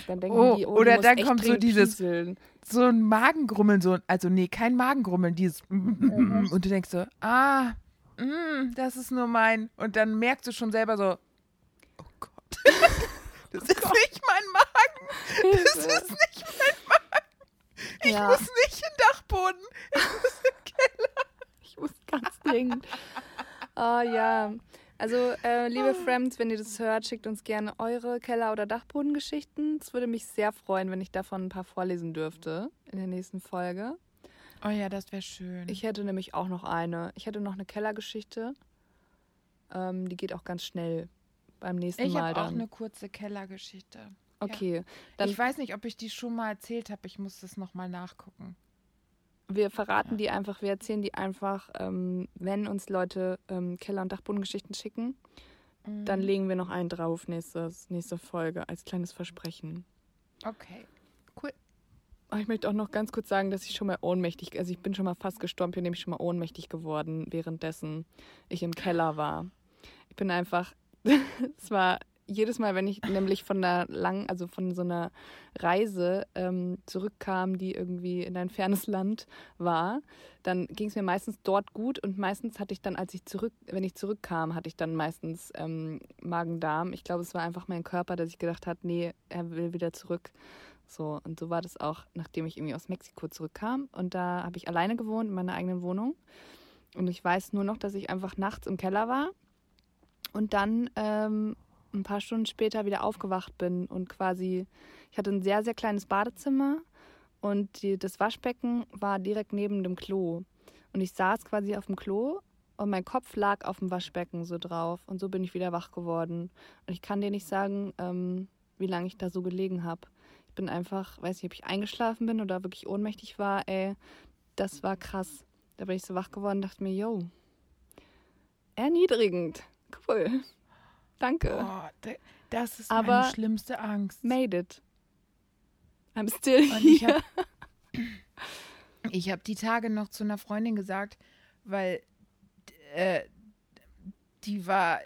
Dann denken oh, die, oh, oder dann kommt so dieses, pieseln. so ein Magengrummeln, so, also nee, kein Magengrummeln, dieses mhm. und du denkst so, ah, mh, das ist nur mein, und dann merkst du schon selber so, oh Gott, das oh ist Gott. nicht mein Magen, Hilfe. das ist nicht mein Magen, ich ja. muss nicht in den Dachboden, ich muss in den Keller. Ich muss ganz dringend. Oh ja. Also, äh, liebe Friends, wenn ihr das hört, schickt uns gerne eure Keller- oder Dachbodengeschichten. Es würde mich sehr freuen, wenn ich davon ein paar vorlesen dürfte in der nächsten Folge. Oh ja, das wäre schön. Ich hätte nämlich auch noch eine. Ich hätte noch eine Kellergeschichte. Ähm, die geht auch ganz schnell beim nächsten ich Mal dann. Ich habe auch eine kurze Kellergeschichte. Okay. Ja. Dann ich weiß nicht, ob ich die schon mal erzählt habe. Ich muss das nochmal nachgucken. Wir verraten ja. die einfach, wir erzählen die einfach, ähm, wenn uns Leute ähm, Keller- und Dachbodengeschichten schicken, mhm. dann legen wir noch einen drauf nächstes, nächste Folge als kleines Versprechen. Okay, cool. Ich möchte auch noch ganz kurz sagen, dass ich schon mal ohnmächtig, also ich bin schon mal fast gestorben, bin nämlich schon mal ohnmächtig geworden, währenddessen ich im Keller war. Ich bin einfach, es war... Jedes Mal, wenn ich nämlich von einer langen, also von so einer Reise ähm, zurückkam, die irgendwie in ein fernes Land war, dann ging es mir meistens dort gut und meistens hatte ich dann, als ich zurück, wenn ich zurückkam, hatte ich dann meistens ähm, Magen-Darm. Ich glaube, es war einfach mein Körper, der sich gedacht hat, nee, er will wieder zurück. So, und so war das auch, nachdem ich irgendwie aus Mexiko zurückkam. Und da habe ich alleine gewohnt in meiner eigenen Wohnung. Und ich weiß nur noch, dass ich einfach nachts im Keller war und dann ähm, ein paar Stunden später wieder aufgewacht bin und quasi, ich hatte ein sehr, sehr kleines Badezimmer und die, das Waschbecken war direkt neben dem Klo. Und ich saß quasi auf dem Klo und mein Kopf lag auf dem Waschbecken so drauf und so bin ich wieder wach geworden. Und ich kann dir nicht sagen, ähm, wie lange ich da so gelegen habe. Ich bin einfach, weiß nicht, ob ich eingeschlafen bin oder wirklich ohnmächtig war, ey, das war krass. Da bin ich so wach geworden und dachte mir, yo, erniedrigend, cool. Danke. Oh, das ist aber meine schlimmste Angst. Made it. I'm still here. Ich habe hab die Tage noch zu einer Freundin gesagt, weil äh, die war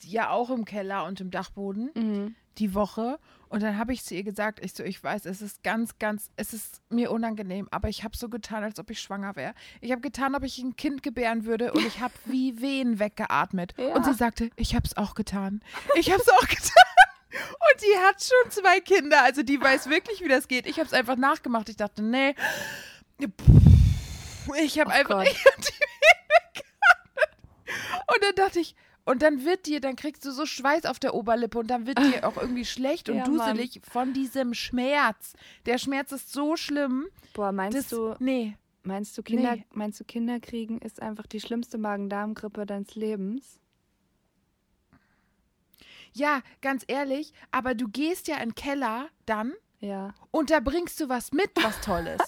ja auch im Keller und im Dachboden mhm. die Woche. Und dann habe ich zu ihr gesagt, ich so, ich weiß, es ist ganz, ganz, es ist mir unangenehm, aber ich habe so getan, als ob ich schwanger wäre. Ich habe getan, ob ich ein Kind gebären würde und ich habe wie Wehen weggeatmet. Ja. Und sie sagte, ich habe es auch getan. Ich habe es auch getan. Und die hat schon zwei Kinder, also die weiß wirklich, wie das geht. Ich habe es einfach nachgemacht. Ich dachte, nee, ich habe oh einfach, ich hab die Wehen weggeatmet. Und dann dachte ich, Und dann wird dir, dann kriegst du so Schweiß auf der Oberlippe und dann wird dir auch irgendwie schlecht und ja, duselig Mann. von diesem Schmerz. Der Schmerz ist so schlimm. Boah, meinst das, du, nee. meinst du Kinder, nee. meinst du Kinder kriegen ist einfach die schlimmste Magen-Darm-Grippe deines Lebens? Ja, ganz ehrlich, aber du gehst ja in den Keller dann ja. und da bringst du was mit, was Tolles.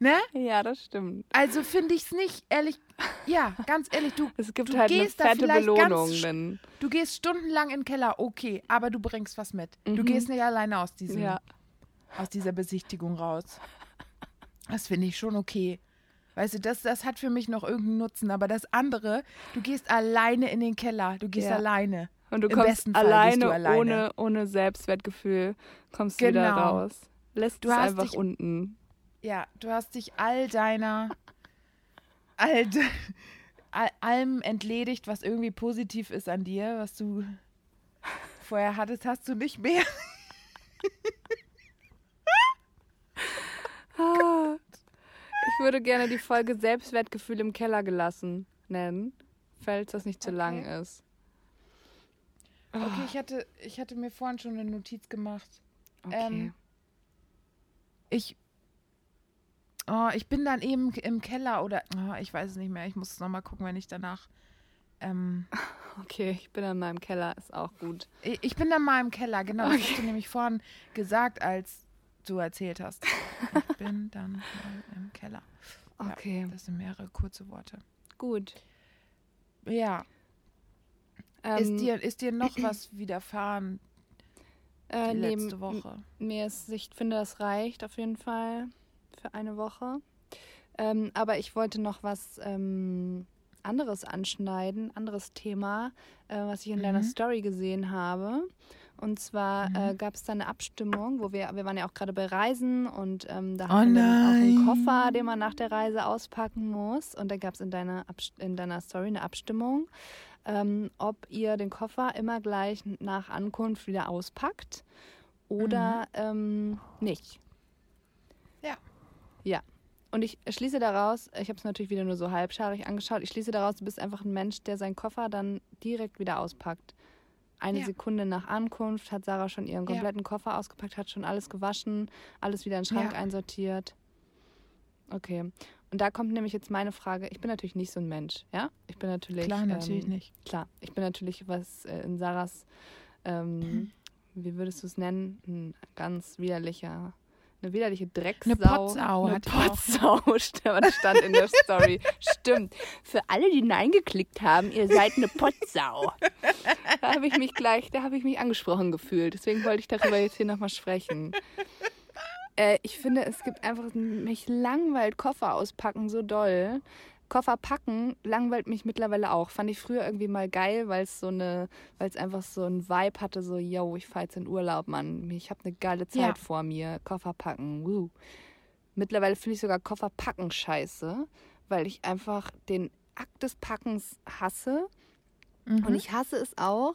Ne? Ja, das stimmt. Also finde ich es nicht, ehrlich, ja, ganz ehrlich, du, es gibt du halt gehst eine fette da vielleicht Belohnung, ganz, wenn... Du gehst stundenlang in den Keller, okay, aber du bringst was mit. Mhm. Du gehst nicht alleine aus, diesem, ja. aus dieser Besichtigung raus. Das finde ich schon okay. Weißt du, das, das hat für mich noch irgendeinen Nutzen, aber das andere, du gehst alleine in den Keller, du gehst ja. alleine. Und du Im kommst alleine, du alleine. Ohne, ohne Selbstwertgefühl, kommst du genau. wieder raus. Lässt du es einfach dich, unten. Ja, du hast dich all deiner, all de, all, allem entledigt, was irgendwie positiv ist an dir, was du vorher hattest, hast du nicht mehr. Oh, ich würde gerne die Folge Selbstwertgefühl im Keller gelassen nennen, falls das nicht zu okay. lang ist. Oh. Okay, ich hatte, ich hatte mir vorhin schon eine Notiz gemacht. Okay. Ähm, ich Oh, ich bin dann eben im Keller oder oh, ich weiß es nicht mehr. Ich muss es nochmal gucken, wenn ich danach. Ähm, okay, ich bin dann mal im Keller, ist auch gut. Ich, ich bin dann mal im Keller, genau. Okay. Das hast du nämlich vorhin gesagt, als du erzählt hast. Ich bin dann mal im Keller. Okay. Ja, das sind mehrere kurze Worte. Gut. Ja. Ähm, ist dir, ist dir noch was widerfahren die äh, letzte Woche? Mir ist, ich finde, das reicht auf jeden Fall für eine Woche. Ähm, aber ich wollte noch was ähm, anderes anschneiden, anderes Thema, äh, was ich in mhm. deiner Story gesehen habe. Und zwar mhm. äh, gab es da eine Abstimmung, wo wir, wir waren ja auch gerade bei Reisen und ähm, da oh hatten wir auch einen Koffer, den man nach der Reise auspacken muss. Und da gab es in deiner, in deiner Story eine Abstimmung, ähm, ob ihr den Koffer immer gleich nach Ankunft wieder auspackt oder mhm. ähm, nicht. Ja. Ja. Und ich schließe daraus, ich habe es natürlich wieder nur so halbscharig angeschaut, ich schließe daraus, du bist einfach ein Mensch, der seinen Koffer dann direkt wieder auspackt. Eine ja. Sekunde nach Ankunft hat Sarah schon ihren kompletten ja. Koffer ausgepackt, hat schon alles gewaschen, alles wieder in den Schrank ja. einsortiert. Okay. Und da kommt nämlich jetzt meine Frage, ich bin natürlich nicht so ein Mensch, ja? Ich bin natürlich... Klar, natürlich ähm, nicht. Klar, ich bin natürlich was äh, in Sarahs, ähm, mhm. wie würdest du es nennen, ein ganz widerlicher... Eine widerliche Drecksau. Eine Potsau. Eine Potsau, stand in der Story. Stimmt. Für alle, die Nein geklickt haben, ihr seid eine Potsau. Da habe ich mich gleich, da habe ich mich angesprochen gefühlt. Deswegen wollte ich darüber jetzt hier nochmal sprechen. Äh, ich finde, es gibt einfach, mich langweilt Koffer auspacken so doll. Koffer packen langweilt mich mittlerweile auch. Fand ich früher irgendwie mal geil, weil es so eine, weil es einfach so einen Vibe hatte, so, yo, ich fahre jetzt in Urlaub, Mann. Ich habe eine geile Zeit ja. vor mir. Koffer packen, woo. Mittlerweile finde ich sogar Koffer packen scheiße, weil ich einfach den Akt des Packens hasse. Mhm. Und ich hasse es auch.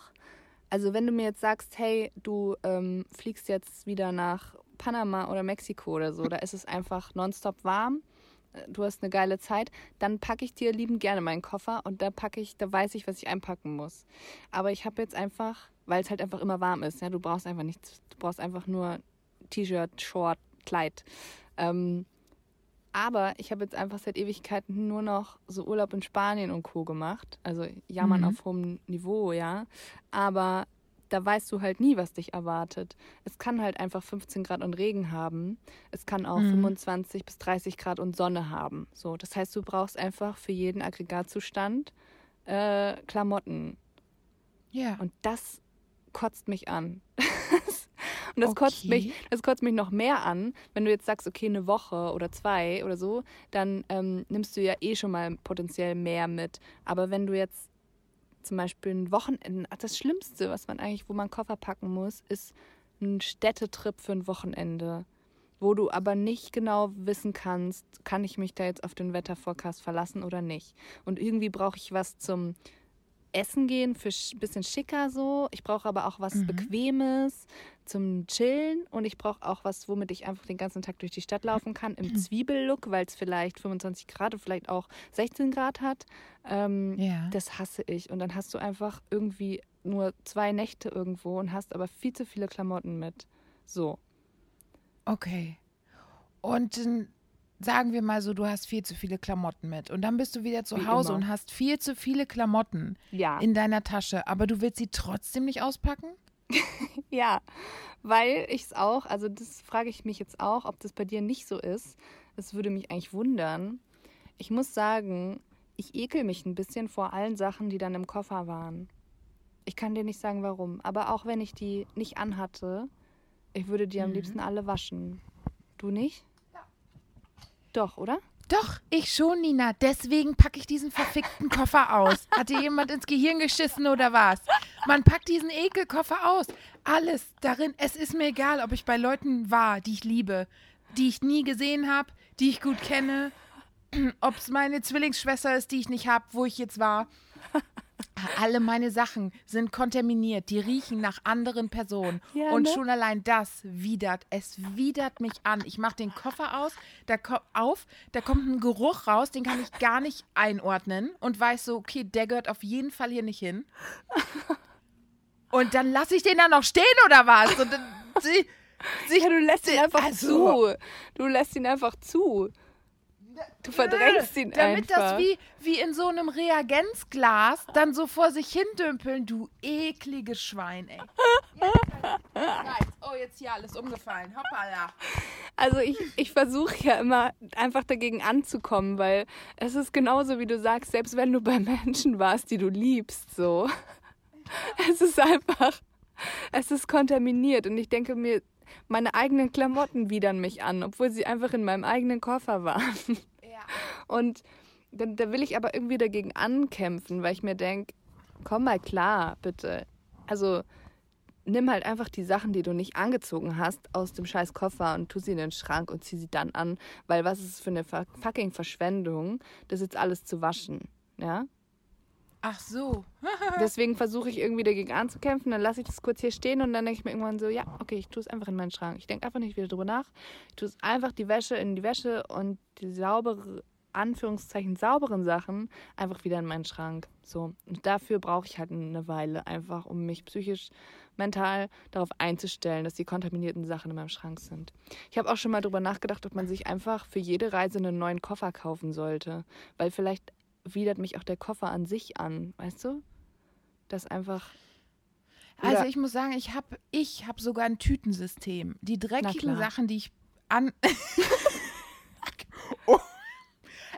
Also wenn du mir jetzt sagst, hey, du ähm, fliegst jetzt wieder nach Panama oder Mexiko oder so, da ist es einfach nonstop warm. Du hast eine geile Zeit, dann packe ich dir liebend gerne meinen Koffer und da packe ich, da weiß ich, was ich einpacken muss. Aber ich habe jetzt einfach, weil es halt einfach immer warm ist, ja, du brauchst einfach nichts, du brauchst einfach nur T-Shirt, Short, Kleid. Ähm, aber ich habe jetzt einfach seit Ewigkeiten nur noch so Urlaub in Spanien und Co. gemacht, also jammern mhm. auf hohem Niveau, ja, aber da weißt du halt nie, was dich erwartet. Es kann halt einfach fünfzehn Grad und Regen haben. Es kann auch mhm. fünfundzwanzig bis dreißig Grad und Sonne haben. So, das heißt, du brauchst einfach für jeden Aggregatzustand äh, Klamotten. Ja. Yeah. Und das kotzt mich an. Und das, okay. kotzt mich, das kotzt mich noch mehr an, wenn du jetzt sagst, okay, eine Woche oder zwei oder so, dann ähm, nimmst du ja eh schon mal potenziell mehr mit. Aber wenn du jetzt zum Beispiel ein Wochenende, das Schlimmste, was man eigentlich, wo man Koffer packen muss, ist ein Städtetrip für ein Wochenende, wo du aber nicht genau wissen kannst, kann ich mich da jetzt auf den Wetterforecast verlassen oder nicht. Und irgendwie brauche ich was zum Essen gehen, für ein bisschen schicker so. Ich brauche aber auch was mhm. Bequemes zum Chillen und ich brauche auch was, womit ich einfach den ganzen Tag durch die Stadt laufen kann, im Zwiebellook, weil es vielleicht fünfundzwanzig Grad und vielleicht auch sechzehn Grad hat. Ähm, yeah. Das hasse ich. Und dann hast du einfach irgendwie nur zwei Nächte irgendwo und hast aber viel zu viele Klamotten mit. So. Okay. Und dann sagen wir mal so, du hast viel zu viele Klamotten mit und dann bist du wieder zu Hause und hast viel zu viele Klamotten ja. in deiner Tasche, aber du willst sie trotzdem nicht auspacken? Ja, weil ich es auch, also das frage ich mich jetzt auch, ob das bei dir nicht so ist. Das würde mich eigentlich wundern. Ich muss sagen, ich ekel mich ein bisschen vor allen Sachen, die dann im Koffer waren. Ich kann dir nicht sagen, warum, aber auch wenn ich die nicht anhatte, ich würde die mhm. am liebsten alle waschen. Du nicht? Doch, oder? Doch, ich schon, Nina. Deswegen packe ich diesen verfickten Koffer aus. Hat dir jemand ins Gehirn geschissen oder was? Man packt diesen Ekelkoffer aus. Alles darin. Es ist mir egal, ob ich bei Leuten war, die ich liebe, die ich nie gesehen habe, die ich gut kenne, ob es meine Zwillingsschwester ist, die ich nicht habe, wo ich jetzt war. Alle meine Sachen sind kontaminiert, die riechen nach anderen Personen. Ja, und ne? Schon allein das widert, es widert mich an. Ich mache den Koffer aus, da ko- auf, da kommt ein Geruch raus, den kann ich gar nicht einordnen und weiß so, okay, der gehört auf jeden Fall hier nicht hin. Und dann lasse ich den da noch stehen oder was? Und dann, sie, sie, ja, du lässt ihn einfach also, zu. Du lässt ihn einfach zu. Du verdrängst ihn damit einfach. Damit das wie, wie in so einem Reagenzglas dann so vor sich hin dümpeln, du ekliges Schwein, ey. Jetzt, oh, jetzt hier alles umgefallen. Hoppala. Also ich, ich versuche ja immer einfach dagegen anzukommen, weil es ist genauso, wie du sagst, selbst wenn du bei Menschen warst, die du liebst, so. Es ist einfach, es ist kontaminiert und ich denke mir, meine eigenen Klamotten widern mich an, obwohl sie einfach in meinem eigenen Koffer waren. Ja. Und da, da will ich aber irgendwie dagegen ankämpfen, weil ich mir denke, komm mal klar, bitte. Also nimm halt einfach die Sachen, die du nicht angezogen hast, aus dem scheiß Koffer und tu sie in den Schrank und zieh sie dann an, weil was ist es für eine fucking Verschwendung, das jetzt alles zu waschen, ja? Ach so. Deswegen versuche ich irgendwie dagegen anzukämpfen, dann lasse ich das kurz hier stehen und dann denke ich mir irgendwann so, ja, okay, ich tue es einfach in meinen Schrank. Ich denke einfach nicht wieder drüber nach. Ich tue es einfach die Wäsche in die Wäsche und die saubere, Anführungszeichen sauberen Sachen einfach wieder in meinen Schrank. So. Und dafür brauche ich halt eine Weile einfach, um mich psychisch, mental darauf einzustellen, dass die kontaminierten Sachen in meinem Schrank sind. Ich habe auch schon mal drüber nachgedacht, ob man sich einfach für jede Reise einen neuen Koffer kaufen sollte, weil vielleicht widert mich auch der Koffer an sich an, weißt du? Das einfach... Also ich muss sagen, ich habe ich hab sogar ein Tütensystem. Die dreckigen Sachen, die ich an... oh.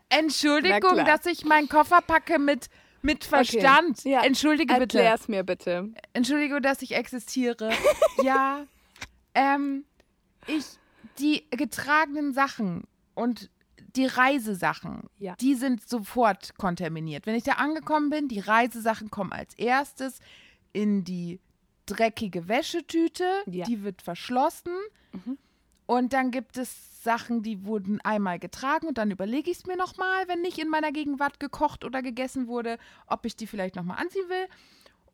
Entschuldigung, dass ich meinen Koffer packe mit, mit Verstand. Okay. Ja. Entschuldige bitte. Erklär's mir bitte. Entschuldige, dass ich existiere. ja, ähm, ich... Die getragenen Sachen und... Die Reisesachen, ja. Die sind sofort kontaminiert. Wenn ich da angekommen bin, die Reisesachen kommen als erstes in die dreckige Wäschetüte. Ja. Die wird verschlossen. Mhm. Und dann gibt es Sachen, die wurden einmal getragen. Und dann überlege ich es mir nochmal, wenn nicht in meiner Gegenwart gekocht oder gegessen wurde, ob ich die vielleicht nochmal anziehen will.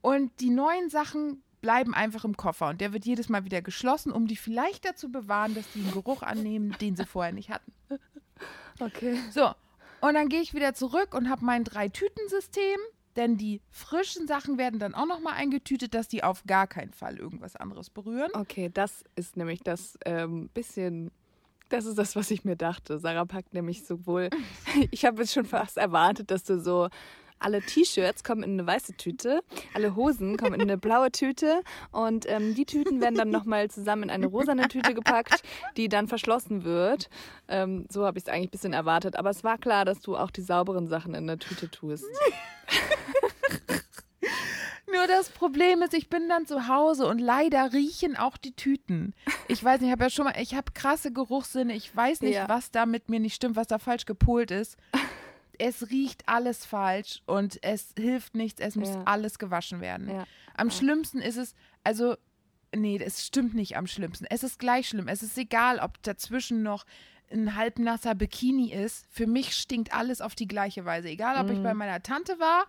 Und die neuen Sachen bleiben einfach im Koffer. Und der wird jedes Mal wieder geschlossen, um die vielleicht dazu bewahren, dass die einen Geruch annehmen, den sie vorher nicht hatten. Okay. So, und dann gehe ich wieder zurück und habe mein Drei-Tüten-System, denn die frischen Sachen werden dann auch nochmal eingetütet, dass die auf gar keinen Fall irgendwas anderes berühren. Okay, das ist nämlich das ähm, bisschen, das ist das, was ich mir dachte. Sarah packt nämlich sowohl, ich habe jetzt schon fast erwartet, dass du so, alle T-Shirts kommen in eine weiße Tüte, alle Hosen kommen in eine blaue Tüte und ähm, die Tüten werden dann nochmal zusammen in eine rosane Tüte gepackt, die dann verschlossen wird. Ähm, so habe ich es eigentlich ein bisschen erwartet, aber es war klar, dass du auch die sauberen Sachen in der Tüte tust. Nur das Problem ist, ich bin dann zu Hause und leider riechen auch die Tüten. Ich weiß nicht, ich habe ja schon mal, ich habe krasse Geruchssinne, ich weiß nicht, ja. was da mit mir nicht stimmt, was da falsch gepolt ist. Es riecht alles falsch und es hilft nichts, es muss ja. alles gewaschen werden. Ja. Am ja. schlimmsten ist es, also, nee, es stimmt nicht am schlimmsten. Es ist gleich schlimm. Es ist egal, ob dazwischen noch ein halbnasser Bikini ist. Für mich stinkt alles auf die gleiche Weise. Egal, ob mhm. ich bei meiner Tante war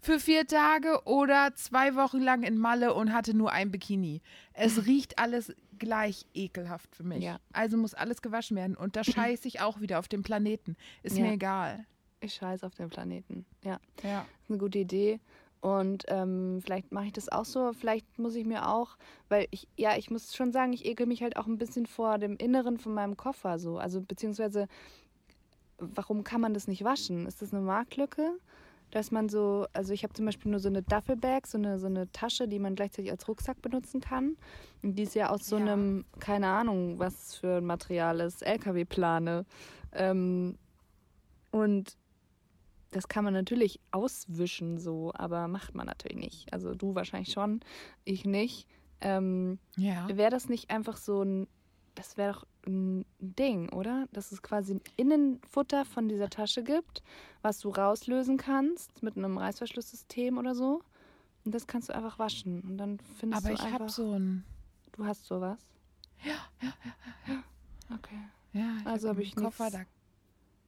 für vier Tage oder zwei Wochen lang in Malle und hatte nur ein Bikini. Es mhm. riecht alles gleich ekelhaft für mich. Ja. Also muss alles gewaschen werden und da scheiße ich auch wieder auf dem Planeten. Ist ja. mir egal. Ich scheiße auf den Planeten. Ja, ja. Ist eine gute Idee. Und ähm, vielleicht mache ich das auch so. Vielleicht muss ich mir auch, weil ich, ja, ich muss schon sagen, ich ekel mich halt auch ein bisschen vor dem Inneren von meinem Koffer so. Also beziehungsweise, warum kann man das nicht waschen? Ist das eine Marktlücke? Dass man so, also ich habe zum Beispiel nur so eine Duffelbag, so eine, so eine Tasche, die man gleichzeitig als Rucksack benutzen kann. Und die ist ja aus so ja. einem, keine Ahnung, was für ein Material ist, L K W-Plane. Ähm, und das kann man natürlich auswischen so, aber macht man natürlich nicht. Also du wahrscheinlich schon, ich nicht. Ähm, ja. Wäre das nicht einfach so ein, das wäre doch ein Ding, oder? Dass es quasi ein Innenfutter von dieser Tasche gibt, was du rauslösen kannst mit einem Reißverschlusssystem oder so. Und das kannst du einfach waschen. Und dann findest aber du einfach... Aber ich habe so ein... Du hast sowas? Ja, ja, ja. ja. ja. Okay. Ja, ich also habe ich nichts Koffer da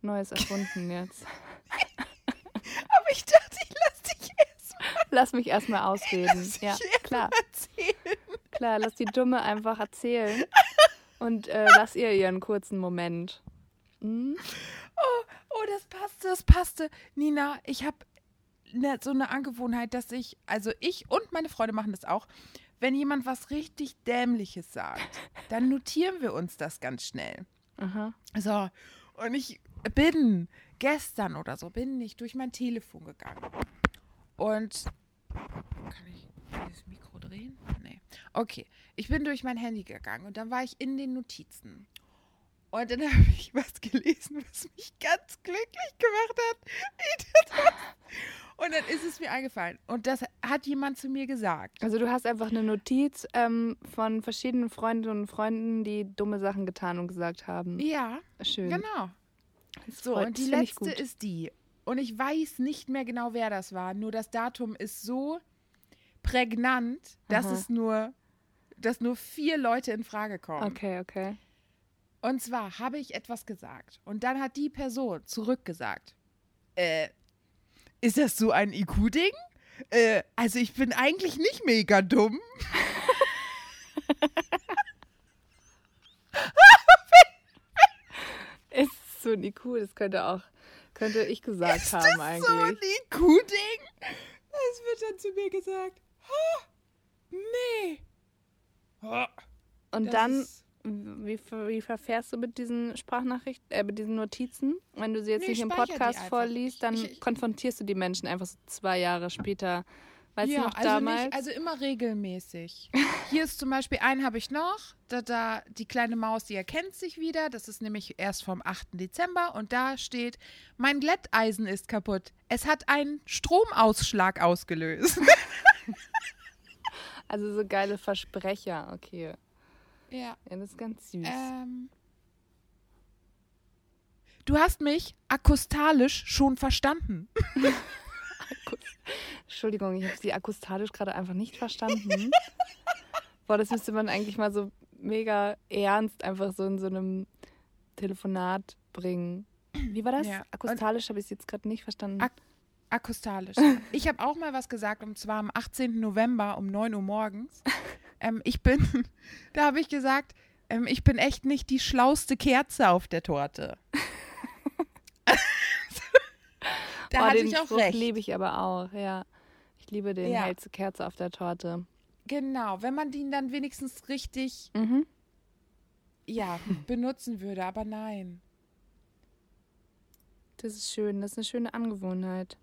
Neues erfunden jetzt. Ich dachte, ich lass dich erstmal. Lass mich erstmal ausreden. Lass ja, klar. Erzählen. Klar, lass die Dumme einfach erzählen. Und äh, lass ihr ihren kurzen Moment. Hm? Oh, oh, das passte, das passte. Nina, ich habe ne, so eine Angewohnheit, dass ich, also ich und meine Freunde machen das auch, wenn jemand was richtig Dämliches sagt, dann notieren wir uns das ganz schnell. Aha. So, und ich bin gestern oder so, bin ich durch mein Telefon gegangen. Und, kann ich dieses Mikro drehen? Nee. Okay, ich bin durch mein Handy gegangen und dann war ich in den Notizen. Und dann habe ich was gelesen, was mich ganz glücklich gemacht hat. Und dann ist es mir eingefallen. Und das hat jemand zu mir gesagt. Also du hast einfach eine Notiz ähm, von verschiedenen Freundinnen und Freunden, die dumme Sachen getan und gesagt haben. Ja, schön. Genau. Das so, und die letzte ist die. Und ich weiß nicht mehr genau, wer das war. Nur das Datum ist so prägnant, dass Aha. es nur, dass nur vier Leute in Frage kommen. Okay, okay. Und zwar habe ich etwas gesagt und dann hat die Person zurückgesagt, äh, ist das so ein I Q-Ding? Äh, also ich bin eigentlich nicht mega dumm. Ist das so ein I Q? Das könnte auch, könnte ich gesagt ist haben eigentlich. Ist das so ein I Q-Ding? Das wird dann zu mir gesagt. Oh, nee. Oh, und dann... Wie, wie verfährst du mit diesen Sprachnachrichten, äh, mit diesen Notizen? Wenn du sie jetzt nee, nicht im Podcast vorliest, dann ich, ich, konfrontierst du die Menschen einfach so zwei Jahre später. Weißt ja, du noch also damals? Nicht, also immer regelmäßig. Hier ist zum Beispiel, einen habe ich noch, da, da die kleine Maus, die erkennt sich wieder. Das ist nämlich erst vom achten Dezember und da steht, mein Glätteisen ist kaputt. Es hat einen Stromausschlag ausgelöst. Also so geile Versprecher, okay. Ja. Ja, das ist ganz süß. Ähm, du hast mich akustalisch schon verstanden. Entschuldigung, ich habe sie akustalisch gerade einfach nicht verstanden. Boah, das müsste man eigentlich mal so mega ernst einfach so in so einem Telefonat bringen. Wie war das? Ja. Akustalisch habe ich es jetzt gerade nicht verstanden. Ak- akustalisch. Ich habe auch mal was gesagt, und zwar am achtzehnten November um neun Uhr morgens. Ähm, ich bin, da habe ich gesagt, ähm, ich bin echt nicht die schlauste Kerze auf der Torte. Da oh, hatte ich auch Spruch recht. Den liebe ich aber auch, ja. Ich liebe den ja. hellste Kerze auf der Torte. Genau, wenn man den dann wenigstens richtig mhm. ja, benutzen würde, aber nein. Das ist schön, das ist eine schöne Angewohnheit.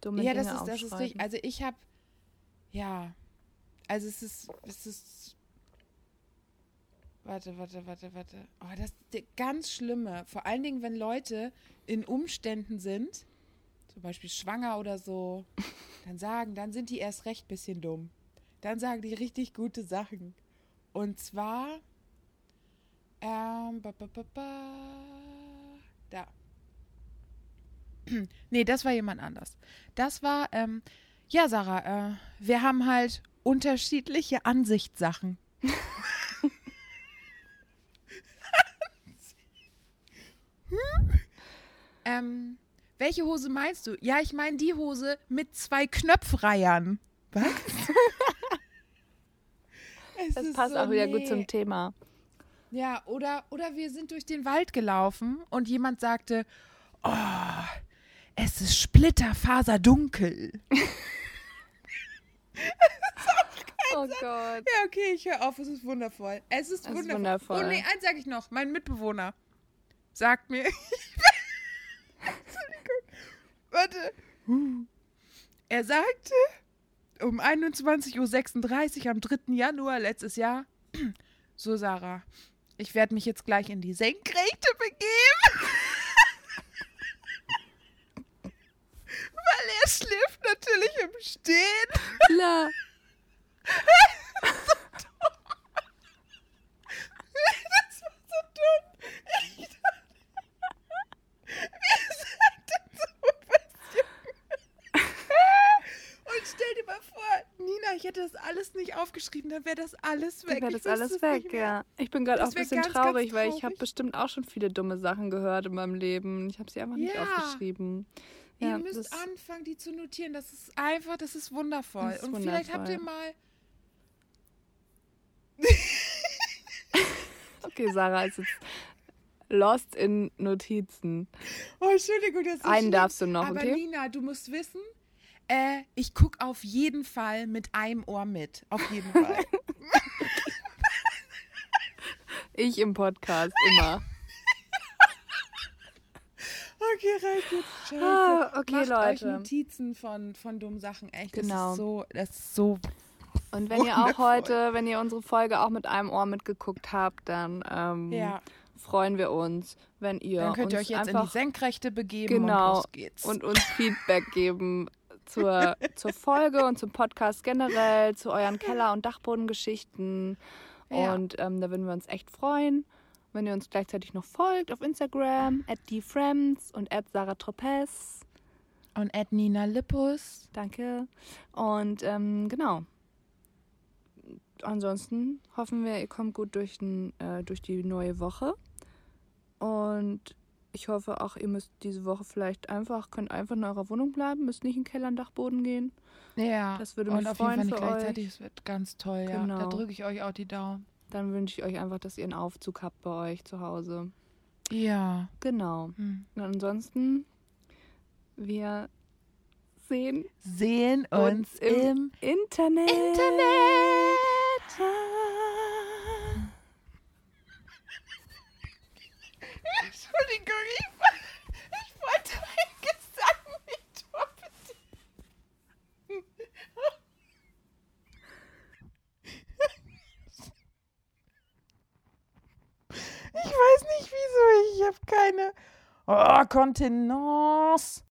Dumme ja, Dinge das ist, das ist richtig. Also ich habe, ja... Also es ist, es ist, warte, warte, warte, warte. Oh, das ist ganz Schlimme. Vor allen Dingen, wenn Leute in Umständen sind, zum Beispiel schwanger oder so, dann sagen, dann sind die erst recht ein bisschen dumm. Dann sagen die richtig gute Sachen. Und zwar, ähm, ba, ba, ba, ba, da. Nee, das war jemand anders. Das war, ähm, ja, Sarah, äh, wir haben halt unterschiedliche Ansichtssachen. hm? Ähm, welche Hose meinst du? Ja, ich meine die Hose mit zwei Knöpfreihern. Was? Das passt so auch wieder nee. gut zum Thema. Ja, oder, oder wir sind durch den Wald gelaufen und jemand sagte, oh, es ist splitterfaserdunkel. Oh Gott. Ja, okay, ich höre auf, es ist wundervoll. Es ist, es wundervoll. ist wundervoll. Oh nee, eins sage ich noch, mein Mitbewohner sagt mir, warte, er sagte um einundzwanzig Uhr sechsunddreißig am dritten Januar letztes Jahr, so Sarah, ich werde mich jetzt gleich in die Senkrechte begeben. Weil er schläft natürlich im Stehen. Klar. Das ist so dumm. Das war so dumm. Ich dachte, wie sagt das so was, Junge? Und stell dir mal vor, Nina, ich hätte das alles nicht aufgeschrieben, dann wäre das alles weg. Dann wäre das alles weg, ja. Ich bin gerade auch ein bisschen ganz, traurig, ganz weil traurig. Ich habe bestimmt auch schon viele dumme Sachen gehört in meinem Leben. Ich habe sie einfach nicht ja. aufgeschrieben. Ja, ihr müsst anfangen, die zu notieren. Das ist einfach, das ist wundervoll. Das ist Und wundervoll. Vielleicht habt ihr mal... Okay, Sarah ist jetzt lost in Notizen. Oh, Entschuldigung, das ist Einen schlimm. darfst du noch, Aber okay? Nina, du musst wissen, äh, ich gucke auf jeden Fall mit einem Ohr mit. Auf jeden Fall. Ich im Podcast, immer. Okay, reicht jetzt. Scheiße. Ah, okay, Macht Leute. Euch Notizen von, von dummen Sachen. Echt, genau. Das ist so, das ist so. Und wenn wundervoll. Ihr auch heute, wenn ihr unsere Folge auch mit einem Ohr mitgeguckt habt, dann ähm, ja. freuen wir uns, wenn ihr Dann könnt uns ihr euch jetzt in die Senkrechte begeben genau, und los geht's. Und uns Feedback geben zur, zur Folge und zum Podcast generell, zu euren Keller- und Dachbodengeschichten. Ja. Und ähm, da würden wir uns echt freuen, wenn ihr uns gleichzeitig noch folgt auf Instagram, at thefriends und at Sarah Troppes. Und at Nina Lippus. Danke. Und ähm, genau. Ansonsten hoffen wir, ihr kommt gut durch, den, äh, durch die neue Woche. Und ich hoffe auch, ihr müsst diese Woche vielleicht einfach, könnt einfach in eurer Wohnung bleiben, müsst nicht in den Keller und Dachboden gehen. Ja, das würde mich und auf freuen jeden Fall für gleichzeitig, es wird ganz toll, genau. Ja. Da drücke ich euch auch die Daumen. Dann wünsche ich euch einfach, dass ihr einen Aufzug habt bei euch zu Hause. Ja. Genau. Hm. Und ansonsten, wir sehen, sehen uns, uns im, im Internet. Internet. Entschuldigung, ich wollte meinen Gesang nicht torpedieren. Ich weiß nicht wieso, ich habe keine oh, Kontenance.